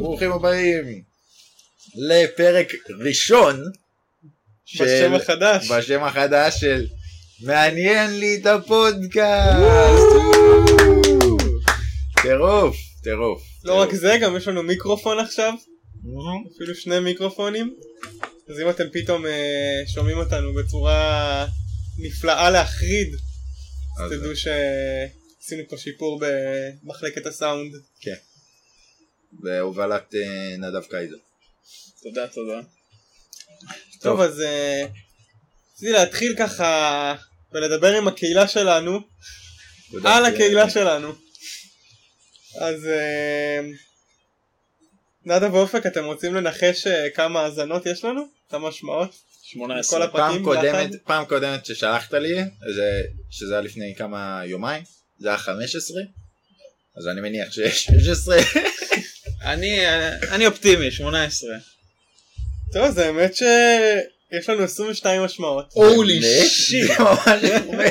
ברוכים הבאים לפרק ראשון בשם החדש. בשם החדש של מעניין לי את הפודקאסט. טירוף, טירוף. לא רק זה, גם יש לנו מיקרופון עכשיו. אפילו שני מיקרופונים. אז אם אתם פתאום שומעים אותנו בצורה נפלאה להחריד, אז תדעו שעשינו פה שיפור במחלקת הסאונד. כן. בהובלת נדב קייזר. תודה, תודה. טוב, אז רציתי להתחיל ככה ולדבר עם הקהילה שלנו, על הקהילה שלנו. אז נדב ואופק, אתם רוצים לנחש כמה האזנות יש לנו? כמה שמעות? 18. פעם קודמת ששלחת לי, שזה היה לפני כמה יומיים, זה היה 15, אז אני מניח שיש 16. אני אופטימי, 18. טוב, זה האמת שיש לנו 22 משמעות. אולי שיט.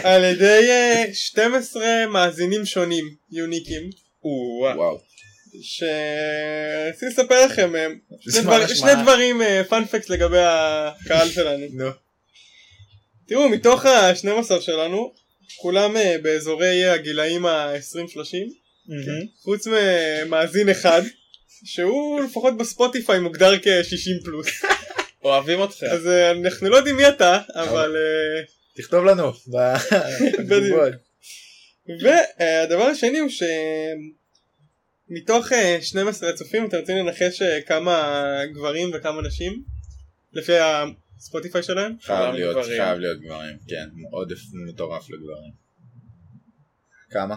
על ידי 12 מאזינים שונים, יוניקים. וואו. רציתי לספר לכם שני דברים, פאנפקט לגבי הקהל שלנו. תראו, מתוך ה-12 שלנו, כולם באזורי הגילאים ה-20-30, חוץ ממאזין אחד, שהוא לפחות בספוטיפיי מוגדר כ-60 פלוס. אוהבים אותך. אז אנחנו לא יודעים מי אתה, אבל תכתוב לנו. והדבר השני הוא שמתוך 12 הצופים אתם רוצים לנחש כמה גברים וכמה נשים לפי הספוטיפיי שלהם? חייב להיות גברים, כן. עודף מטורף לגברים. כמה?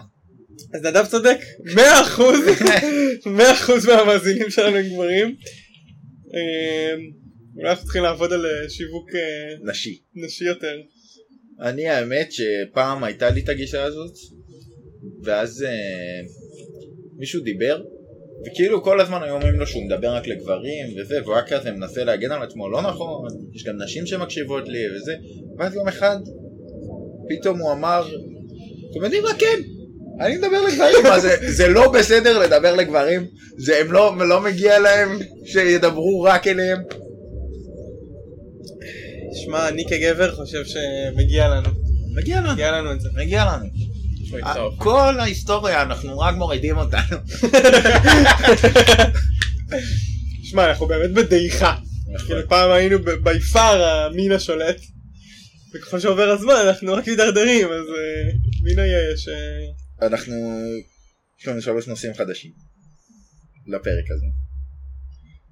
אז נדב צודק, 100% מהמאזינים שלנו הם גברים. אולי אנחנו צריכים לעבוד על שיווק נשי יותר. אני האמת שפעם הייתה לי את הגישה הזאת, ואז מישהו דיבר, וכאילו כל הזמן היום אומרים לו שהוא מדבר רק לגברים וזה, והוא רק כזה מנסה להגן על עצמו, לא נכון, יש גם נשים שמקשיבות לי וזה, ואז יום אחד פתאום הוא אמר, אתם יודעים מה, כן, אני מדבר לגברים, אז זה לא בסדר לדבר לגברים, זה הם לא מגיע להם שידברו רק אליהם. שמע, אני כגבר חושב שמגיע לנו. מגיע לנו את זה. מגיע לנו. כל ההיסטוריה, אנחנו רק מורידים אותנו. שמע, אנחנו באמת בדעיכה. כאילו פעם היינו ביפר המין השולט, וככל שעובר הזמן אנחנו רק מדרדרים, אז מין היה ש... יש לנו 3 נושאים חדשים לפרק הזה,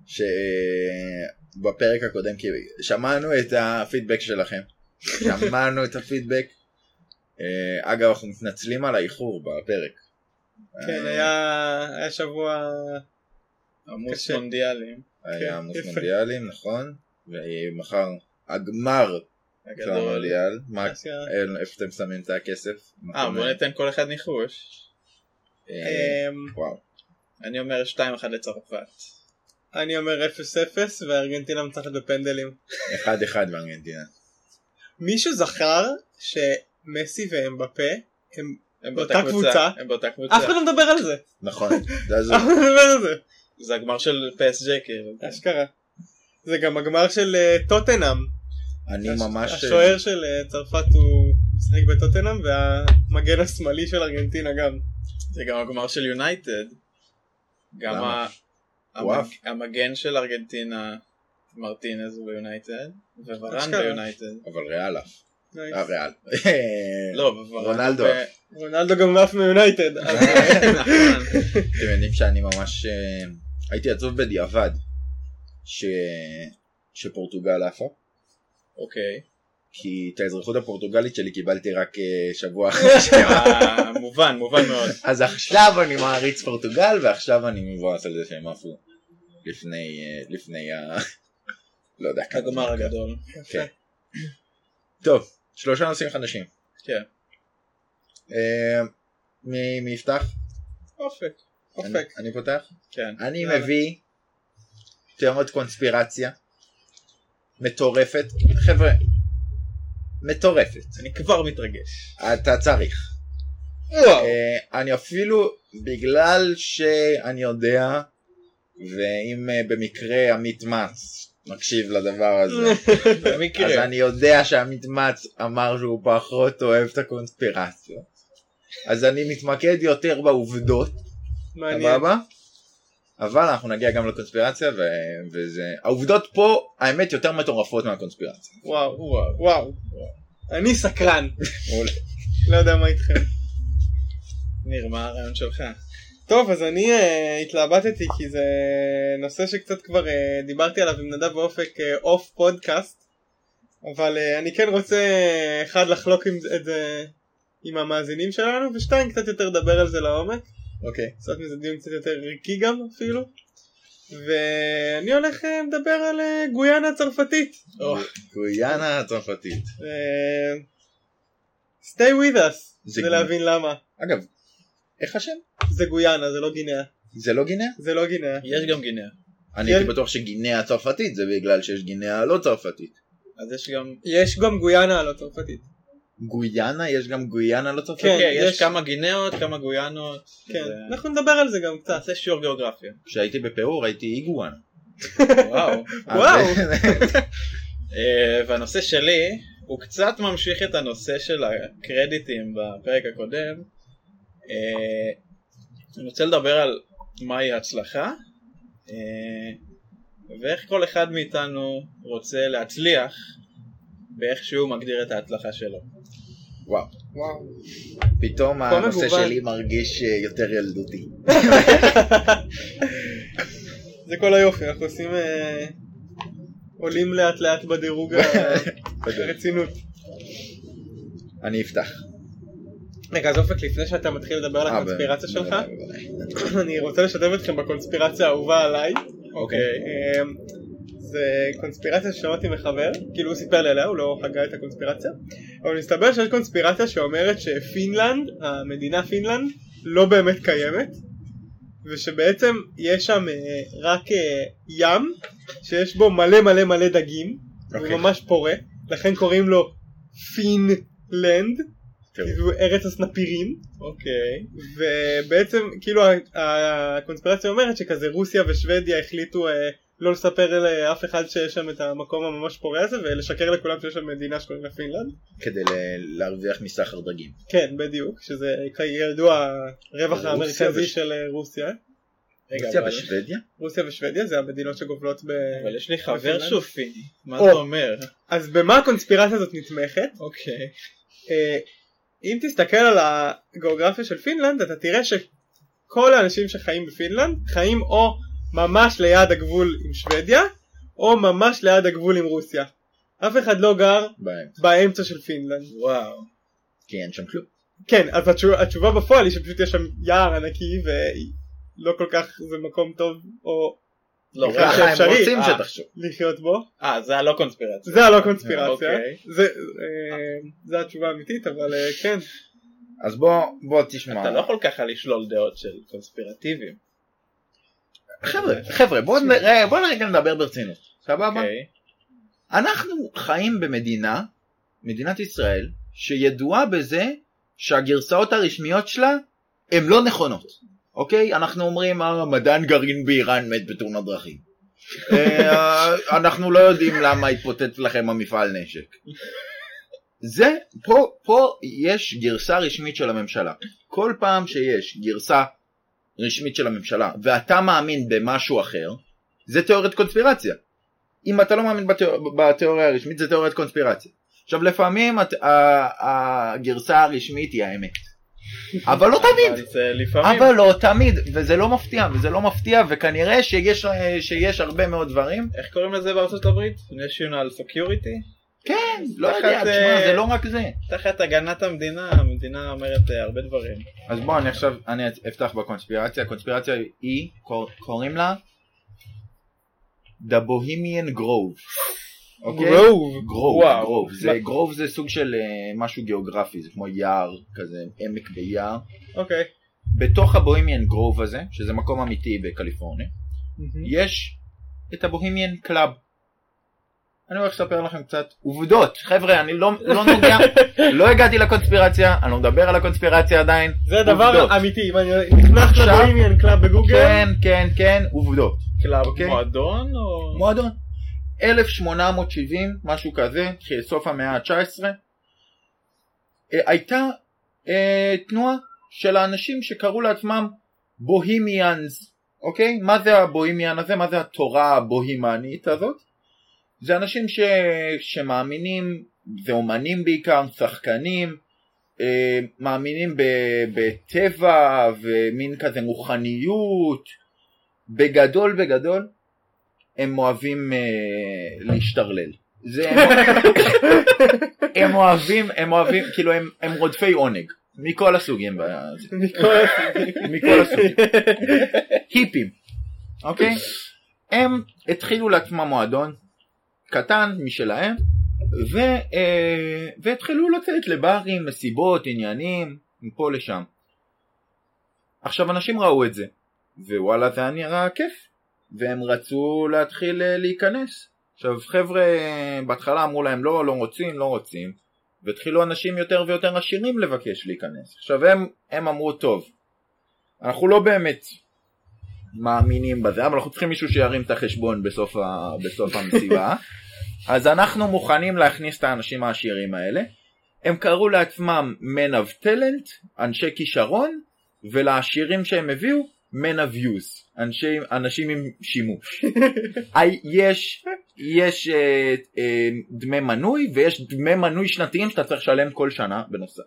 שבפרק הקודם שמענו את הפידבק שלכם, שמענו את הפידבק. אגב, אנחנו מתנצלים על האיחור בפרק. כן, היה שבוע עמוס מונדיאלים. היה עמוס מונדיאלים, נכון. ומחר הגמר של המונדיאל. איפה אתם שמים את הכסף? בוא ניתן כל אחד ניחוש. אני אומר 2-1 לצרפת. אני אומר 0-0 וארגנטינה מצחת בפנדלים. 1-1 בארגנטינה. מישהו זכר שמסי ואמבפה הם באותה קבוצה? הם באותה קבוצה. אף אחד לא מדבר על זה. נכון. זה הגמר של פסג'ה. אשכרה. זה גם הגמר של טוטנהאם. אני ממש... השוער של צרפת הוא משחק בטוטנהאם, והמגן השמאלי של ארגנטינה גם. זה גם הגמר של יונייטד. גם המגן של ארגנטינה, מרטינז ביונייטד, וורן ביונייטד. אבל ריאל אף. ריאל. לא, רונלדו. רונלדו גם אף מיונייטד. אתם יודעים שאני ממש... הייתי עצוב בדיעבד שפורטוגל אפה. אוקיי. כי את האזרחות הפורטוגלית שלי קיבלתי רק שבוע אחרי. מובן, מובן מאוד. אז עכשיו אני מעריץ פורטוגל, ועכשיו אני מבועס על זה שהם עפו לפני ה... לא יודע כמה. הגמר הגדול. כן. טוב, 3 נושאים חדשים. כן. מי יפתח? אופק. אני פותח? כן. אני מביא תיאוריית קונספירציה מטורפת. חבר'ה, מטורפת. אני כבר מתרגש. אתה צריך. אני אפילו, בגלל שאני יודע, ואם במקרה עמית מצ מקשיב לדבר הזה, אז אני יודע שעמית מצ אמר שהוא פחות אוהב את הקונספירציה, אז אני מתמקד יותר בעובדות, סבבה? אבל אנחנו נגיע גם לקונספירציה, וזה... העובדות פה, האמת, יותר מטורפות מהקונספירציה. וואו, וואו, וואו. אני סקרן. לא יודע מה איתכם. ניר, מה הרעיון שלך? טוב, אז אני התלבטתי, כי זה נושא שקצת כבר דיברתי עליו עם נדב באופק אוף פודקאסט, אבל אני כן רוצה, אחד, לחלוק את זה עם המאזינים שלנו, ושתיים, קצת יותר לדבר על זה לעומק. אוקיי. קצת מזה דיון קצת יותר ערכי גם אפילו. ואני הולך לדבר על גויאנה הצרפתית. גויאנה הצרפתית. Stay with us. זה להבין למה. אגב, איך השם? זה גויאנה, זה לא גינאה. זה לא גינאה? זה לא גינאה. יש גם גינאה. אני הייתי בטוח שגינאה הצרפתית זה בגלל שיש גינאה לא צרפתית. אז יש גם גויאנה לא צרפתית. גויאנה? יש גם גויאנה לא צרפתית? כן, יש כמה גינאות, כמה גויאנות. כן, אנחנו נדבר על זה גם קצת. זה שיעור גיאוגרפיה. כשהייתי בפאור הייתי איגואנה. וואו. וואו. והנושא שלי הוא קצת ממשיך את הנושא של הקרדיטים בפרק הקודם. אני רוצה לדבר על מהי ההצלחה, ואיך כל אחד מאיתנו רוצה להצליח באיך שהוא מגדיר את ההצלחה שלו. וואו. פתאום הנושא שלי מרגיש יותר ילדותי. זה כל היופי, אנחנו עושים... עולים לאט לאט בדירוג הרצינות. אני אפתח. רגע, אז אופק, לפני שאתה מתחיל לדבר על הקונספירציה שלך, אני רוצה לשתף אתכם בקונספירציה האהובה עליי. אוקיי. זה קונספירציה ששמעתי מחבר, כאילו הוא סיפר לי עליה, הוא לא חגע את הקונספירציה, אבל מסתבר שיש קונספירציה שאומרת שפינלנד, המדינה פינלנד, לא באמת קיימת, ושבעצם יש שם רק ים שיש בו מלא מלא מלא דגים, הוא ממש פורה, לכן קוראים לו פינלנד, זו ארץ הסנפירים. אוקיי. ובעצם כאילו הקונספירציה אומרת שכזה רוסיה ושוודיה החליטו לא לספר לאף אחד שיש שם את המקום הממש פורה הזה, ולשקר לכולם שיש שם מדינה שקוראים לפינלנד. כדי להרוויח מסחר דגים. כן, בדיוק, שזה ידוע הרווח המרכזי של רוסיה. רוסיה ושוודיה? רוסיה ושוודיה, זה המדינות שגובלות ב... אבל יש לי חבר שופי, מה זה אומר? אז במה הקונספירציה הזאת נתמכת? אוקיי. אם תסתכל על הגיאוגרפיה של פינלנד, אתה תראה שכל האנשים שחיים בפינלנד חיים או ממש ליד הגבול עם שוודיה, או ממש ליד הגבול עם רוסיה. אף אחד לא גר באמצע של פינלנד. וואו. כי אין שם כלום. כן, אז התשובה בפועל היא שפשוט יש שם יער ענקי, ולא כל כך זה מקום טוב, או... לא, ככה הם רוצים שתחשוב. לחיות בו. זה הלא קונספירציה. זה הלא קונספירציה. זה התשובה האמיתית, אבל כן. אז בוא תשמע. אתה לא כל כך לשלול דעות של קונספירטיבים. חבר'ה, בואו רגע נדבר ברצינות, סבבה? אנחנו חיים במדינה, מדינת ישראל, שידועה בזה שהגרסאות הרשמיות שלה הן לא נכונות, אוקיי? אנחנו אומרים, מדען גרעין באיראן מת בתאונת דרכים. אנחנו לא יודעים למה התפוצץ לכם המפעל נשק. זה, פה יש גרסה רשמית של הממשלה. כל פעם שיש גרסה רשמית של הממשלה, ואתה מאמין במשהו אחר, זה תיאוריית קונספירציה. אם אתה לא מאמין בתיאוריה הרשמית, זה תיאוריית קונספירציה. עכשיו, לפעמים הגרסה הרשמית היא האמת. אבל לא תמיד. אבל לא תמיד, וזה לא מפתיע, וכנראה שיש הרבה מאוד דברים. איך קוראים לזה בארצות הברית? National Security? כן, לא יודע, זה לא רק זה. תחת הגנת המדינה, המדינה אומרת הרבה דברים. אז בואו, אני אפתח בקונספירציה. הקונספירציה היא, קוראים לה The Bohemian Grove. גרוב. גרוב זה סוג של משהו גיאוגרפי, זה כמו יער, כזה עמק ביער. אוקיי. בתוך הבוהמיאן גרוב הזה, שזה מקום אמיתי בקליפורניה, יש את הבוהמיאן קלאב. אני הולך לספר לכם קצת עובדות. חבר'ה, אני לא נוגע, לא הגעתי לקונספירציה, אני לא מדבר על הקונספירציה עדיין. זה דבר אמיתי, אם אני נכנס לבוהמיאן קלאב בגוגל. כן, עובדות. קלאב, אוקיי? מועדון או... מועדון. 1870, משהו כזה, סוף המאה ה-19. הייתה תנועה של האנשים שקראו לעצמם בוהימיאנס, אוקיי? מה זה הבוהימיאן הזה? מה זה התורה הבוהימנית הזאת? זה אנשים שמאמינים, זה אומנים בעיקר, שחקנים, מאמינים בטבע ומין כזה רוחניות. בגדול בגדול הם אוהבים להשתרלל. הם אוהבים כאילו הם רודפי עונג מכל הסוגים, מכל הסוגים, היפים, אוקיי? הם התחילו לעצמם מועדון קטן משלהם והתחילו לצאת לברים, מסיבות, עניינים, מפה לשם. עכשיו אנשים ראו את זה ווואלה זה נראה כיף והם רצו להתחיל להיכנס. עכשיו חבר'ה בהתחלה אמרו להם לא רוצים, והתחילו אנשים יותר ויותר עשירים לבקש להיכנס. עכשיו הם אמרו טוב, אנחנו לא באמת מאמינים בזה, אבל אנחנו צריכים מישהו שירים את החשבון בסוף המסיבה. אז אנחנו מוכנים להכניס את האנשים העשירים האלה. הם קראו לעצמם Men of Talent, אנשי כישרון, ולעשירים שהם הביאו Men of Use, אנשים עם שימוש. יש דמי מנוי, ויש דמי מנוי שנתיים שאתה צריך לשלם כל שנה בנוסף.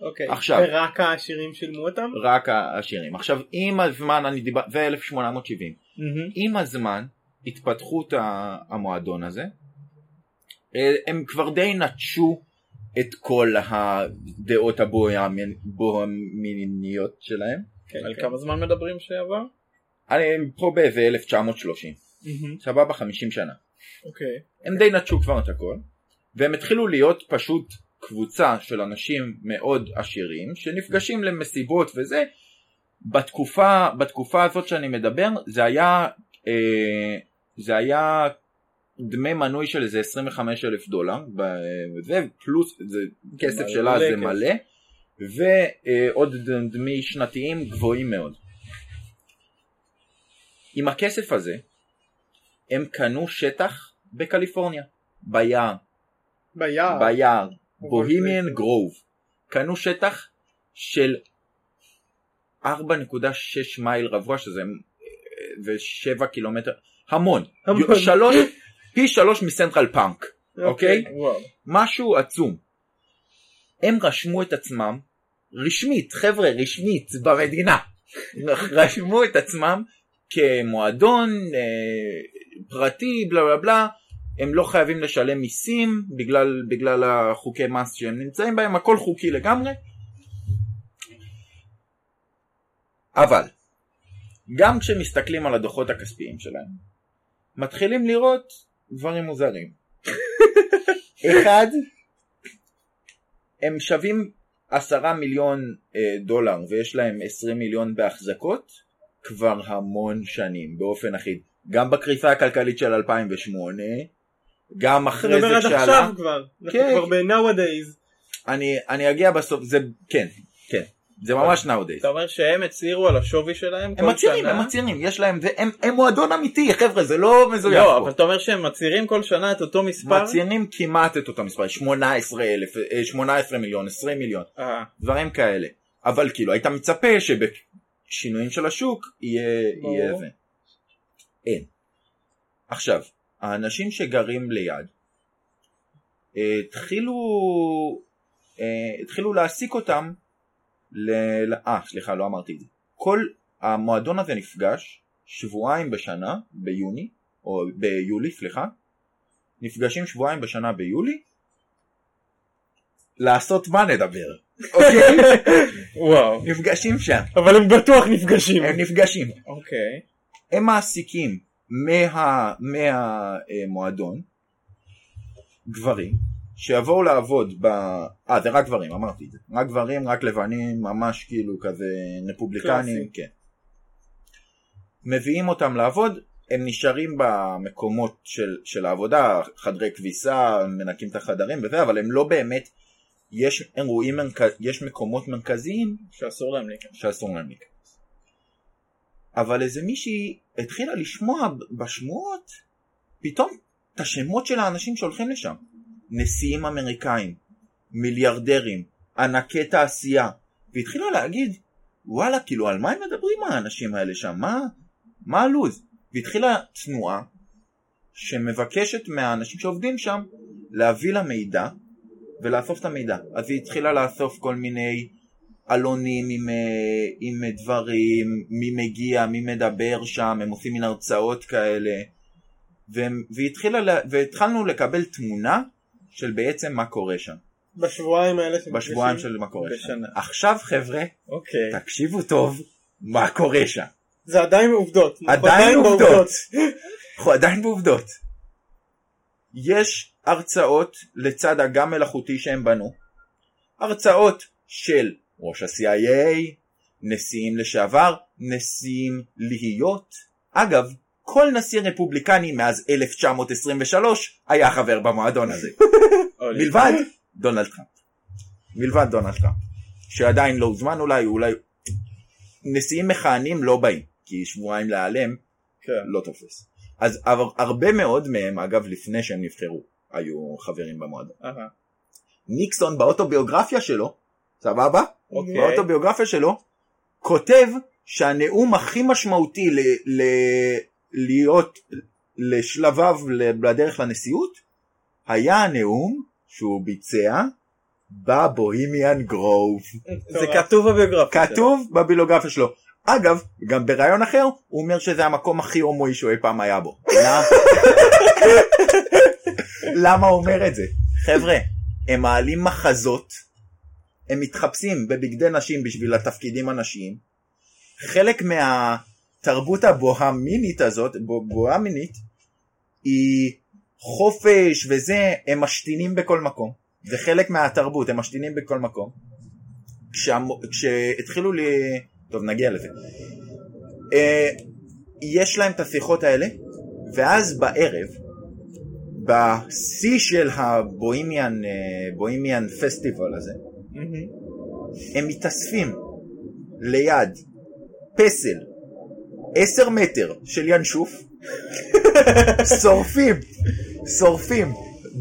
אוקיי, ורק העשירים שילמו אותם? רק העשירים. עכשיו, עם הזמן, זה 1870, עם הזמן התפתחות המועדון הזה, הם כבר די נטשו את כל הדעות הבוהמיניות שלהם. על כמה זמן מדברים שעבר? הם פה באיזה 1930, סבבה, 50 שנה. הם די נטשו כבר את הכל, והם התחילו להיות פשוט קבוצה של אנשים מאוד עשירים שנפגשים למסיבות וזה. בתקופה הזאת שאני מדבר, זה היה דמי מנוי של איזה $25,000, וזה פלוס, זה כסף שלה, זה מלא, ועוד דמי שנתיים גבוהים מאוד. עם הכסף הזה, הם קנו שטח בקליפורניה, ביער, בוהימיאן גרוב. קנו שטח של 4.6 מייל רבוע, שזה 7 קילומטר, המון, פי 3 מסנטרל פארק, אוקיי? משהו עצום. הם רשמו את עצמם, רשמית, חבר'ה, רשמית, במדינה. רשמו את עצמם כמועדון, פרטי, בלה בלה בלה. הם לא חייבים לשלם מיסים, בגלל החוקי מס שהם נמצאים בהם, הכל חוקי לגמרי. אבל, גם כשמסתכלים על הדוחות הכספיים שלהם, מתחילים לראות דברים מוזרים. אחד, הם שווים $10 מיליון ויש להם $20 מיליון בהחזקות כבר המון שנים באופן אחיד. גם בקריסה הכלכלית של 2008, גם אחרי זה שעלה. עד עכשיו כבר. אנחנו כבר ב-nowadays. אני אגיע בסוף, זה כן. זה ממש נאודי. אתה אומר שהם הצעירו על השווי שלהם כל שנה? הם מצעירים, יש להם, הם מועדון אמיתי, חבר'ה, זה לא מזויף. לא, אבל אתה אומר שהם מצעירים כל שנה את אותו מספר? מצעירים כמעט את אותו מספר, 18 מיליון, 20 מיליון, דברים כאלה. אבל כאילו, היית מצפה שבשינויים של השוק יהיה זה. אין. עכשיו, האנשים שגרים ליד, התחילו להעסיק אותם, סליחה, לא אמרתי את זה. כל המועדון הזה נפגש שבועיים בשנה ביוני, או ביולי, סליחה. נפגשים שבועיים בשנה ביולי. לעשות מה נדבר. אוקיי? וואו. נפגשים שם. אבל הם בטוח נפגשים. הם נפגשים. אוקיי. הם מעסיקים מהמועדון גברים. שיבואו לעבוד זה רק גברים, אמרתי את זה. רק גברים, רק לבנים, ממש כאילו כזה רפובליקנים, כן. מביאים אותם לעבוד, הם נשארים במקומות של העבודה, חדרי כביסה, מנקים את החדרים וזה, אבל הם לא באמת, יש מקומות מרכזיים שאסור להם להיכנס. אבל איזה מישהי התחילה לשמוע בשמועות פתאום את השמות של האנשים שהולכים לשם. נשיאים אמריקאים, מיליארדרים, ענקי תעשייה, והתחילה להגיד, וואלה, כאילו על מה הם מדברים האנשים האלה שם? מה הלוז? והתחילה תנועה שמבקשת מהאנשים שעובדים שם להביא לה מידע ולאסוף את המידע. אז היא התחילה לאסוף כל מיני אלונים עם דברים, מי מגיע, מי מדבר שם, הם עושים מן הרצאות כאלה, והתחלנו לקבל תמונה של בעצם מה קורה שם. בשבועיים האלה? בשבועיים של מה קורה שם. עכשיו חבר'ה, תקשיבו טוב מה קורה שם. זה עדיין עובדות. עדיין עובדות. עדיין בעובדות. יש הרצאות לצד אגם מלאכותי שהם בנו. הרצאות של ראש ה-CIA, נשיאים לשעבר, נשיאים להיות. אגב, כל נשיא רפובליקני מאז 1923 היה חבר במועדון הזה. מלבד דונלד טראמפ. מלבד דונלד טראמפ. שעדיין לא הוזמן אולי. נשיאים מכהנים לא באים, כי שבועיים להיעלם לא תופס. אז הרבה מאוד מהם, אגב, לפני שהם נבחרו, היו חברים במועדון. ניקסון באוטוביוגרפיה שלו, סבבה? באוטוביוגרפיה שלו, כותב שהנאום הכי משמעותי להיות לשלביו בדרך לנשיאות, היה הנאום שהוא ביצע בבוהימיאן גרוב. זה כתוב בביוגרפיה שלו. כתוב בביוגרפיה שלו. אגב, גם ברעיון אחר, הוא אומר שזה המקום הכי הומואי שהוא אי פעם היה בו. למה הוא אומר את זה? חבר'ה, הם מעלים מחזות, הם מתחפשים בבגדי נשים בשביל התפקידים הנשיים. חלק מהתרבות הבוהמינית הזאת, בוהמינית, היא חופש וזה, הם משתינים בכל מקום. זה חלק מהתרבות, הם משתינים בכל מקום. כשהתחילו טוב, נגיע לזה. יש להם את השיחות האלה, ואז בערב, בשיא של הבוהימיאן פסטיבל הזה, הם מתאספים ליד פסל 10 מטר של ינשוף, שורפים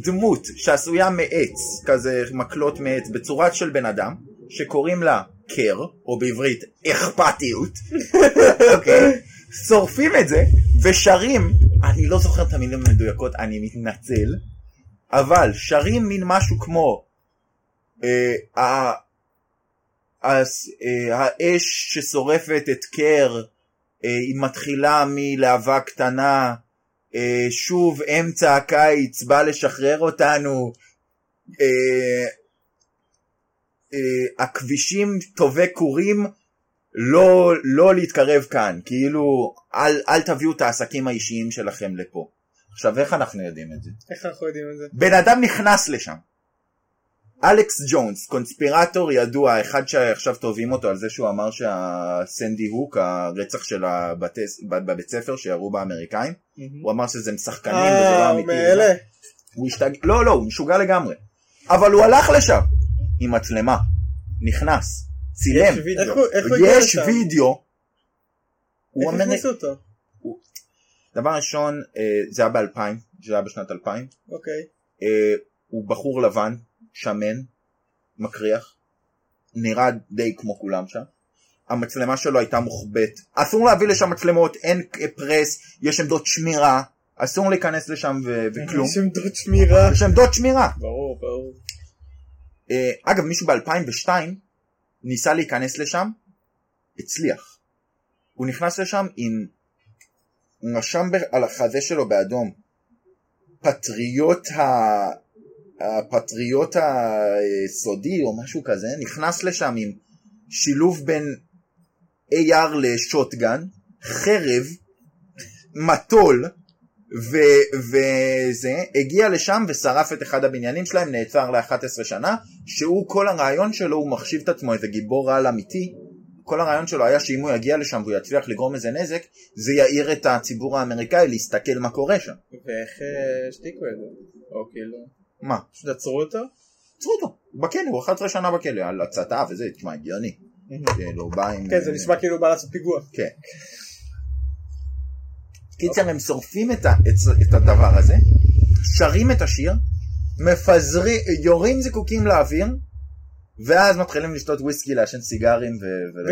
דמות שעשויה מעץ, כזה מקלות מעץ, בצורת של בן אדם, שקוראים לה קר, או בעברית אכפתיות, אוקיי? שורפים את זה ושרים, אני לא זוכר את המילים המדויקות, אני מתנצל, אבל שרים מין משהו כמו האש ששורפת את קר, היא מתחילה מלהבה קטנה, שוב אמצע הקיץ בא לשחרר אותנו, הכבישים טובי קורים, לא להתקרב כאן, כאילו אל תביאו את העסקים האישיים שלכם לפה. עכשיו איך אנחנו יודעים את זה? איך אנחנו יודעים את זה? בן אדם נכנס לשם, אלכס ג'ונס, קונספירטור ידוע, אחד שעכשיו תובעים אותו על זה שהוא אמר שהסנדי הוק, הרצח של בבית ספר שירו באמריקאים, הוא אמר שזה משחקנים וזה לא אמיתי, הוא השתגע, לא, הוא משוגע לגמרי, אבל הוא הלך לשם עם מצלמה, נכנס, צילם, יש וידאו. איך נכנסו אותו? דבר ראשון, זה היה ב-2000, זה היה בשנת 2000. אוקיי. הוא בחור לבן, שמן, מקריח, נראה די כמו כולם שם. המצלמה שלו הייתה מוחבאת. אסור להביא לשם מצלמות, אין פרס, יש עמדות שמירה, אסור להיכנס לשם וכלום. יש עמדות שמירה. ברור, ברור. אגב, מישהו ב-2002 ניסה להיכנס לשם, הצליח. הוא נכנס לשם עם נשם על החזה שלו באדום, הפטריוט הסודי או משהו כזה, נכנס לשם עם שילוב בין AR לשוטגן, חרב, מטול, וזה, הגיע לשם ושרף את אחד הבניינים שלהם, נעצר ל-11 שנה, שהוא כל הרעיון שלו, הוא מחשיב את עצמו איזה גיבור על אמיתי, כל הרעיון שלו היה שאם הוא יגיע לשם והוא יצליח לגרום איזה נזק, זה יעיר את הציבור האמריקאי להסתכל מה קורה שם. ואיך שתיקו את זה? או כאילו... מה? שעצרו אותו? עצרו אותו, בכלא, הוא 11 שנה בכלא, על הצטעה וזה, תשמע, הגיוני. כן, זה נשמע כאילו הוא בא לעשות פיגוע. כן. קיצר, הם שורפים את הדבר הזה, שרים את השיר, מפזרים, יורים זיקוקים לאוויר, ואז מתחילים לשתות וויסקי, לעשן סיגרים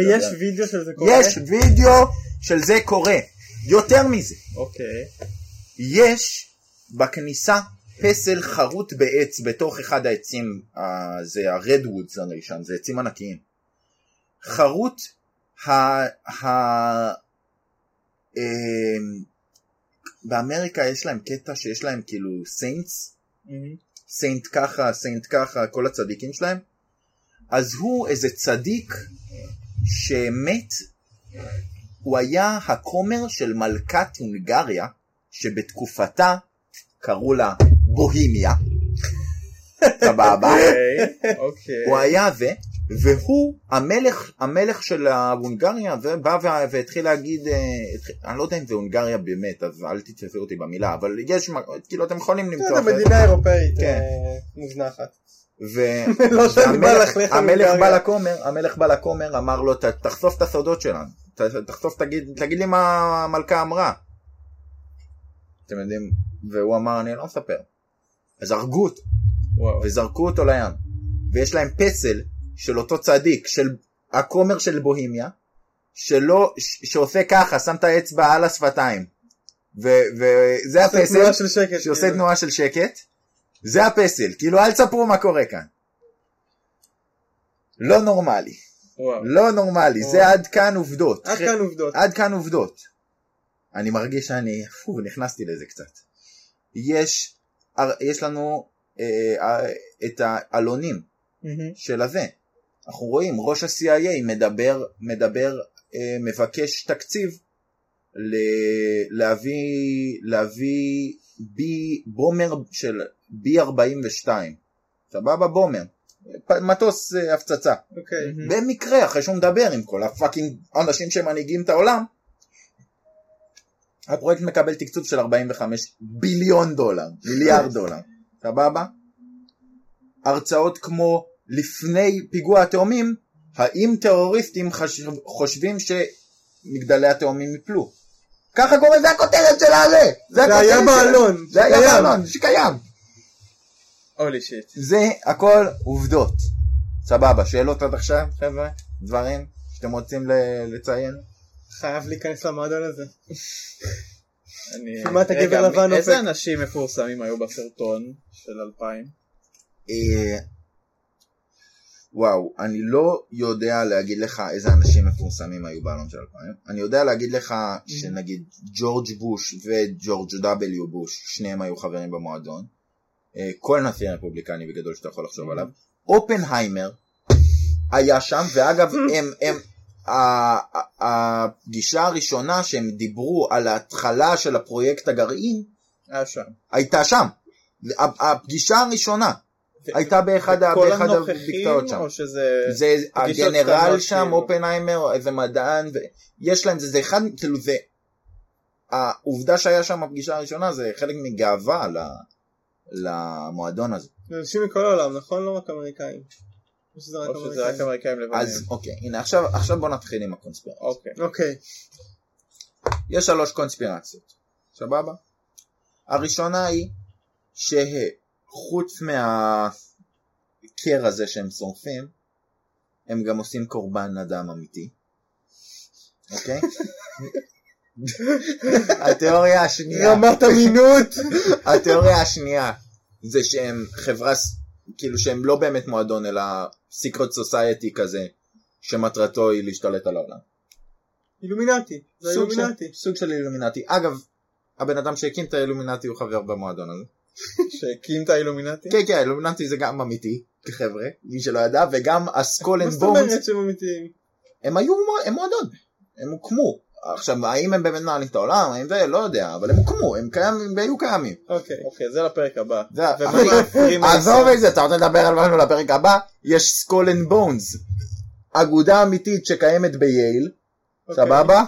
ויש וידאו של זה קורה? יש וידאו של זה קורה. יותר מזה. אוקיי. יש בכניסה פסל חרוט בעץ, בתוך אחד העצים, זה הרדוודס הרי שם, זה עצים ענקיים. חרוט באמריקה יש להם קטע שיש להם כאילו סיינטס, סיינט ככה, סיינט ככה, כל הצדיקים שלהם. אז הוא איזה צדיק שמת, הוא היה הכומר של מלכת הונגריה, שבתקופתה קראו לה בוהימיה. סבבה. הוא היה והוא המלך של הונגריה, ובא והתחיל להגיד, אני לא יודע אם זה הונגריה באמת, אז אל תתפסו אותי במילה, אבל יש, כאילו אתם יכולים למצוא. זה מדינה אירופאית מוזנחת. והמלך בא לכומר, אמר לו, תחשוף את הסודות שלנו, תחשוף, תגיד לי מה המלכה אמרה, אתם יודעים, והוא אמר אני לא מספר, אז הרגו אותו וזרקו אותו לים, ויש להם פסל של אותו צדיק, של הכומר של בוהימיה, שעושה ככה, שם את האצבע על השפתיים, וזה הפסל שעושה תנועה של שקט, זה הפסל, כאילו אל תספרו מה קורה כאן. לא נורמלי. לא נורמלי, זה עד כאן עובדות. עד כאן עובדות. עד כאן עובדות. אני מרגיש שאני, נכנסתי לזה קצת. יש לנו את העלונים של הזה. אנחנו רואים, ראש ה-CIA מדבר, מבקש תקציב להביא בומר של B-42, סבבה, בומר, מטוס הפצצה, במקרה אחרי שהוא מדבר עם כל הפאקינג אנשים שמנהיגים את העולם, הפרויקט מקבל תקצוב של 45 ביליון דולר, מיליארד דולר, סבבה, הרצאות כמו לפני פיגוע התאומים, האם טרוריסטים חושבים שמגדלי התאומים יפלו? ככה קורה, זה הכותרת שלה הזה, זה היה בעלון, זה היה בעלון, שקיים. אולי שיט. זה הכל עובדות. סבבה, שאלות עד עכשיו, חבר'ה? דברים שאתם רוצים לציין? חייב להיכנס למועדון הזה. כמעט הגבר לבן. איזה אנשים מפורסמים היו בסרטון של 2000? וואו, אני לא יודע להגיד לך איזה אנשים מפורסמים היו בעלון של 2000. אני יודע להגיד לך שנגיד ג'ורג' בוש וג'ורג' W. בוש, שניהם היו חברים במועדון. כל נשיא רפובליקני בגדול שאתה יכול לחשוב עליו. אופנהיימר היה שם, ואגב הפגישה הראשונה שהם דיברו על ההתחלה של הפרויקט הגרעין הייתה שם. הפגישה הראשונה הייתה באחד הבקטאות שם. זה הגנרל שם, אופנהיימר, איזה מדען, יש להם, זה אחד, כאילו זה העובדה שהיה שם הפגישה הראשונה, זה חלק מגאווה על ה... למועדון הזה. אנשים מכל העולם, נכון? לא רק אמריקאים. או שזה רק אמריקאים לבנים. אז אוקיי, הנה עכשיו בוא נתחיל עם הקונספירציה. אוקיי. יש 3 קונספירציות. סבבה? הראשונה היא שחוץ מהקר הזה שהם שורפים, הם גם עושים קורבן אדם אמיתי. אוקיי? התיאוריה השנייה רמת אמינות התיאוריה השנייה זה שהם חברה כאילו שהם לא באמת מועדון אלא secret society כזה שמטרתו היא להשתלט על העולם. אילומינטי, זה אילומינטי, סוג של אילומינטי. אגב, הבן אדם שהקים את האילומינטי הוא חבר במועדון הזה שהקים את האילומינטי? כן, האילומינטי זה גם אמיתי כחבר'ה, מי שלא ידע, וגם הסקולן בונס. מה זאת אומרת שהם אמיתיים? הם היו מועדון, הם הוקמו. עכשיו, האם הם באמת נעלים את העולם, האם זה, לא יודע, אבל הם הוקמו, הם היו קיימים. אוקיי, זה לפרק הבא. עזוב את זה, אתה רוצה לדבר על משהו לפרק הבא? יש סקול אנד בונס, אגודה אמיתית שקיימת בייל, סבבה?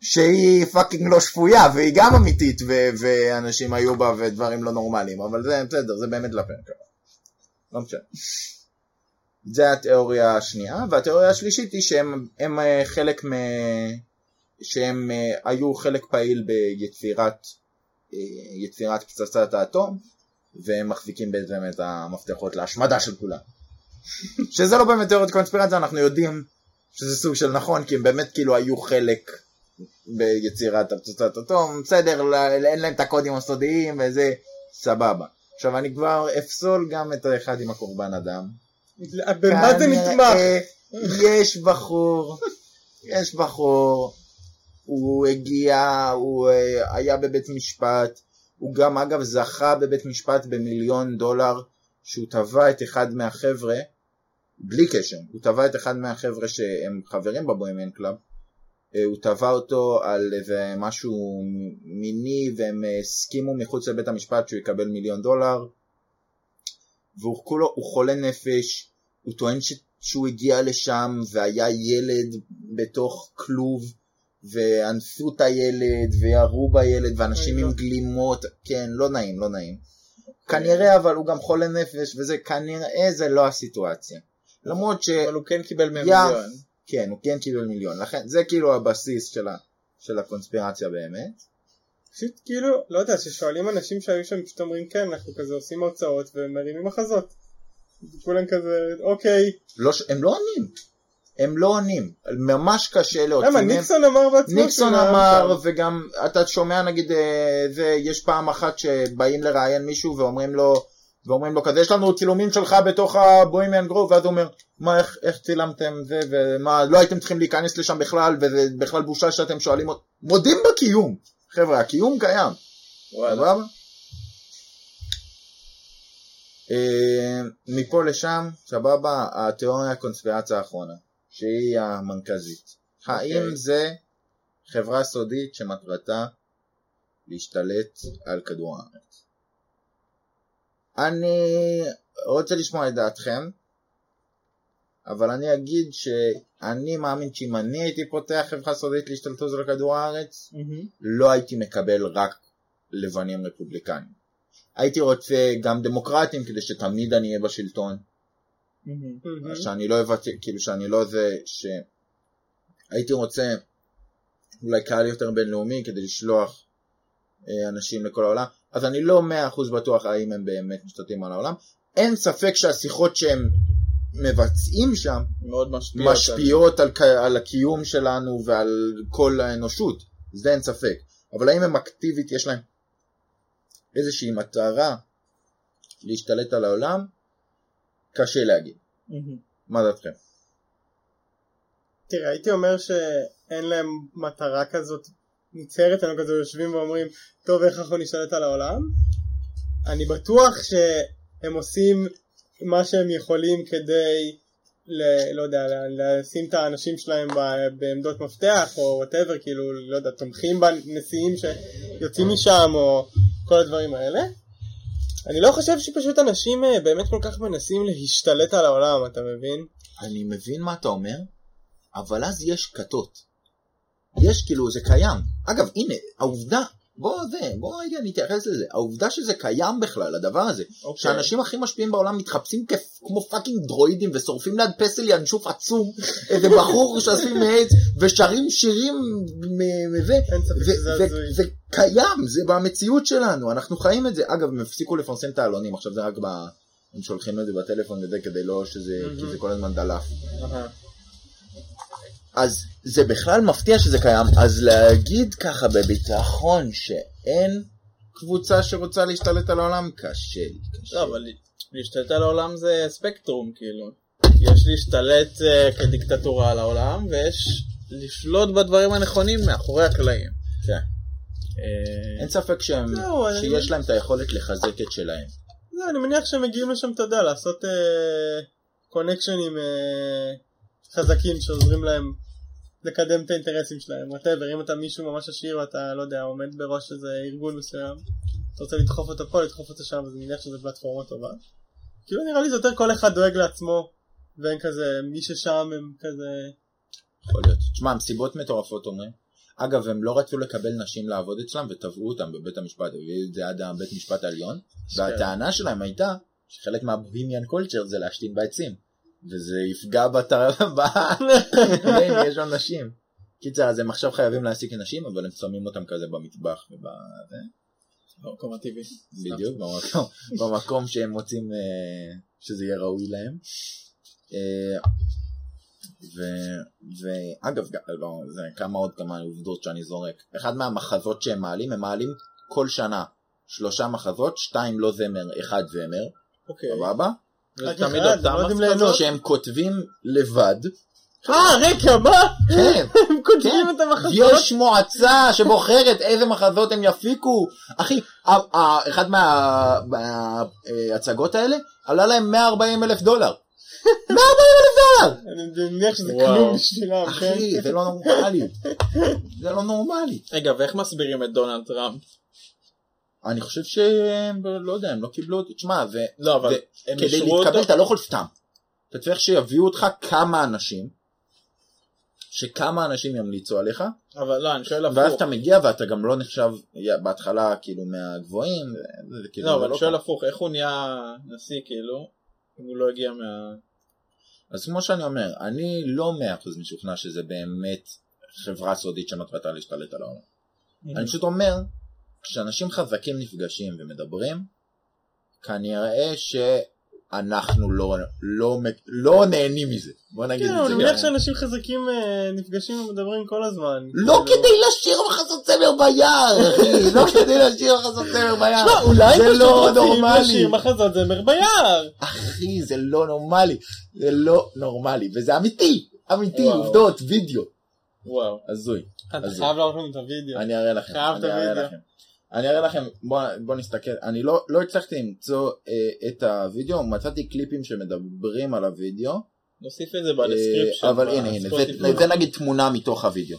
שהיא פאקינג לא שפויה, והיא גם אמיתית, ואנשים היו בה ודברים לא נורמליים, אבל זה בסדר, זה באמת לפרק הבא. לא משנה. זה התיאוריה השנייה, והתיאוריה השלישית היא שהם חלק שהם היו חלק פעיל ביצירת פצצת האטום, והם מחזיקים בעצם את המפתחות להשמדה של כולם. שזה לא באמת תיאוריות קונספירציה, אנחנו יודעים שזה סוג של נכון, כי הם באמת כאילו היו חלק ביצירת פצצת האטום, בסדר, אין להם את הקודים הסודיים וזה סבבה. עכשיו אני כבר אפסול גם את האחד עם הקורבן אדם. במה זה נתמך? יש בחור, הוא הגיע, הוא היה בבית משפט, הוא גם אגב זכה בבית משפט $1,000,000, שהוא טבע את אחד מהחבר'ה, בלי קשר, הוא טבע את אחד מהחבר'ה שהם חברים בבוהמיאן קלאב, הוא טבע אותו על איזה משהו מיני, והם הסכימו מחוץ לבית המשפט שהוא יקבל $1,000,000, והוא כולו, הוא חולה נפש, הוא טוען שהוא הגיע לשם והיה ילד בתוך כלוב, ואנסו את הילד וירו בילד ואנשים עם גלימות, כן, לא נעים כנראה, אבל הוא גם חולה נפש וזה, כנראה זה לא הסיטואציה, למרות ש... אבל הוא כן קיבל $1,000,000. כן, הוא כן קיבל $1,000,000, לכן זה כאילו הבסיס של הקונספירציה באמת. פשוט כאילו, לא יודע, ששואלים אנשים שהיו שם, פשוט אומרים כן, אנחנו כזה עושים הרצאות ומרימים מחזות, כולם כזה, אוקיי, הם לא עונים, ממש קשה להוציא. למה? ניקסון אמר בעצמו. ניקסון אמר, וגם אתה שומע נגיד, יש פעם אחת שבאים לראיין מישהו ואומרים לו כזה, יש לנו צילומים שלך בתוך הבוהמיאן גרוב, ואז הוא אומר, מה, איך צילמתם זה, ומה, לא הייתם צריכים להיכנס לשם בכלל, וזה בכלל בושה שאתם שואלים, מודים בקיום, חבר'ה, הקיום קיים. וואלה. מפה לשם, סבבה, התיאוריה הקונספירציה האחרונה, שהיא המרכזית. האם זה חברה סודית שמטרתה להשתלט על כדור הארץ? אני רוצה לשמוע את דעתכם, אבל אני אגיד שאני מאמין שאם אני הייתי פותח חברה סודית להשתלטות על כדור הארץ, לא הייתי מקבל רק לבנים רפובליקנים. הייתי רוצה גם דמוקרטים, כדי שתמיד אני אהיה בשלטון. שאני לא אבצע, כאילו שאני לא זה, הייתי רוצה אולי קהל יותר בינלאומי, כדי לשלוח אנשים לכל העולם. אז אני לא 100% בטוח האם הם באמת משתתים על העולם. אין ספק שהשיחות שהם מבצעים שם, משפיעות על הקיום שלנו ועל כל האנושות. זה אין ספק. אבל האם הם אקטיבית, יש להם איזושהי מטרה להשתלט על העולם, קשה להגיד. מה דעתכם? תראה, הייתי אומר שאין להם מטרה כזאת ניצרת, אנחנו כזה יושבים ואומרים, טוב, איך אנחנו נשתלט על העולם? אני בטוח שהם עושים מה שהם יכולים כדי, לא יודע, לשים את האנשים שלהם בעמדות מפתח, או whatever, כאילו, לא יודע, תומכים בנשיאים שיוצאים משם, או... כל הדברים האלה. אני לא חושב שפשוט אנשים באמת כל כך מנסים להשתלט על העולם, אתה מבין? אני מבין מה אתה אומר, אבל אז יש קטות. יש כאילו, זה קיים. אגב, הנה, העובדה, בוא רגע נתייחס לזה, העובדה שזה קיים בכלל, הדבר הזה, שאנשים הכי משפיעים בעולם מתחפשים כמו פאקינג דרואידים, ושורפים ליד פסל ינשוף עצום, איזה בחור שעשים מעץ, ושרים שירים זה קיים, זה במציאות שלנו, אנחנו חיים את זה. אגב, הם הפסיקו לפרסם את העלונים, עכשיו זה רק הם שולחים את זה בטלפון וזה, כדי לא שזה, כי זה כל הזמן דלף. אז זה בכלל מפתיע שזה קיים, אז להגיד ככה בביטחון שאין קבוצה שרוצה להשתלט על העולם, קשה. לא, אבל להשתלט על העולם זה ספקטרום, כאילו. יש להשתלט כדיקטטורה על העולם, ויש לשלוט בדברים הנכונים מאחורי הקלעים. כן. אין ספק שיש להם את היכולת לחזק את שלהם. לא, אני מניח שהם מגיעים לשם, תדע, לעשות קונקשן עם... חזקים שעוזרים להם לקדם את האינטרסים שלהם. אם אתה מישהו ממש עשיר ואתה, לא יודע, עומד בראש איזה ארגון מסוים, אתה רוצה לדחוף אותו פה, לדחוף אותו שם, אז אני מניח שזו פלטפורמה טובה. כאילו נראה לי זה יותר כל אחד דואג לעצמו, ואין כזה, מי ששם הם כזה... יכול להיות. תשמע, הם סיבות מטורפות אומרים. אגב, הם לא רצו לקבל נשים לעבוד אצלם, וטבעו אותם בבית המשפט, זה עד בית המשפט העליון, והטענה שלהם הייתה שחלק מהבוהמיאן קולצ'ר זה להשתין בעצים. וזה יפגע בתרבות, יש אנשים קיצה, אז הם עכשיו חייבים להעסיק אנשים, אבל הם שמים אותם כזה במטבח ובזה. במקום הטבעי. בדיוק, במקום שהם מוצאים שזה יהיה ראוי להם. ואגב, זה כמה עובדות שאני זורק. אחד מהמחזות שהם מעלים, הם מעלים כל שנה 3 מחזות, 2 לא זמר, 1 זמר. אוקיי. הבא? תמיד אותם מחזות שהם כותבים לבד. רקע, מה? כן, הם כותבים את המחזות. יש מועצה שבוחרת איזה מחזות הם יפיקו. אחי, אחד מההצגות האלה עלה להם $140,000. $140,000! אני מניח שזה כלום בשבילם. אחי, זה לא נורמלי. זה לא נורמלי. רגע, ואיך מסבירים את דונלד טראמפ? אני חושב שהם, לא יודע, הם לא קיבלו אותי. תשמע, כדי להתקבל אתה לא יכול סתם. אתה צריך שיביאו אותך כמה אנשים. שכמה אנשים ימליצו עליך, אבל לא, אני שואל הפוך. ואז אתה מגיע ואתה גם לא נחשב בהתחלה כאילו מהגבוהים, זה כאילו... לא, אבל אני שואל הפוך, איך הוא נהיה נשיא כאילו, אם הוא לא הגיע מה... אז כמו שאני אומר, אני לא 100% משוכנע שזה באמת חברה סודית שמטרתה להשתלט על העולם. אני פשוט אומר, כשאנשים חזקים נפגשים ומדברים, כנראה ש... אנחנו לא נהנים מזה. בוא נגיד את זה. כן, אני מניח שאנשים חזקים נפגשים ומדברים כל הזמן. לא כדי לשיר מחזות צמר ביער, אחי. לא כדי לשיר מחזות צמר ביער. שמע, אולי זה לא נורמלי. לשיר מחזות צמר ביער. אחי, זה לא נורמלי. זה לא נורמלי. וזה אמיתי. אמיתי, עובדות, וידאו. וואו. עזוי. אתה חייב להראות את הוידאו. אני אראה לכם. חייב את הוידאו. אני אראה לכם, בוא נסתכל, אני לא הצלחתי למצוא את הוידאו, מצאתי קליפים שמדברים על הוידאו. נוסיף את זה בדסקריפשן. אבל הנה, זה נגיד תמונה מתוך הוידאו.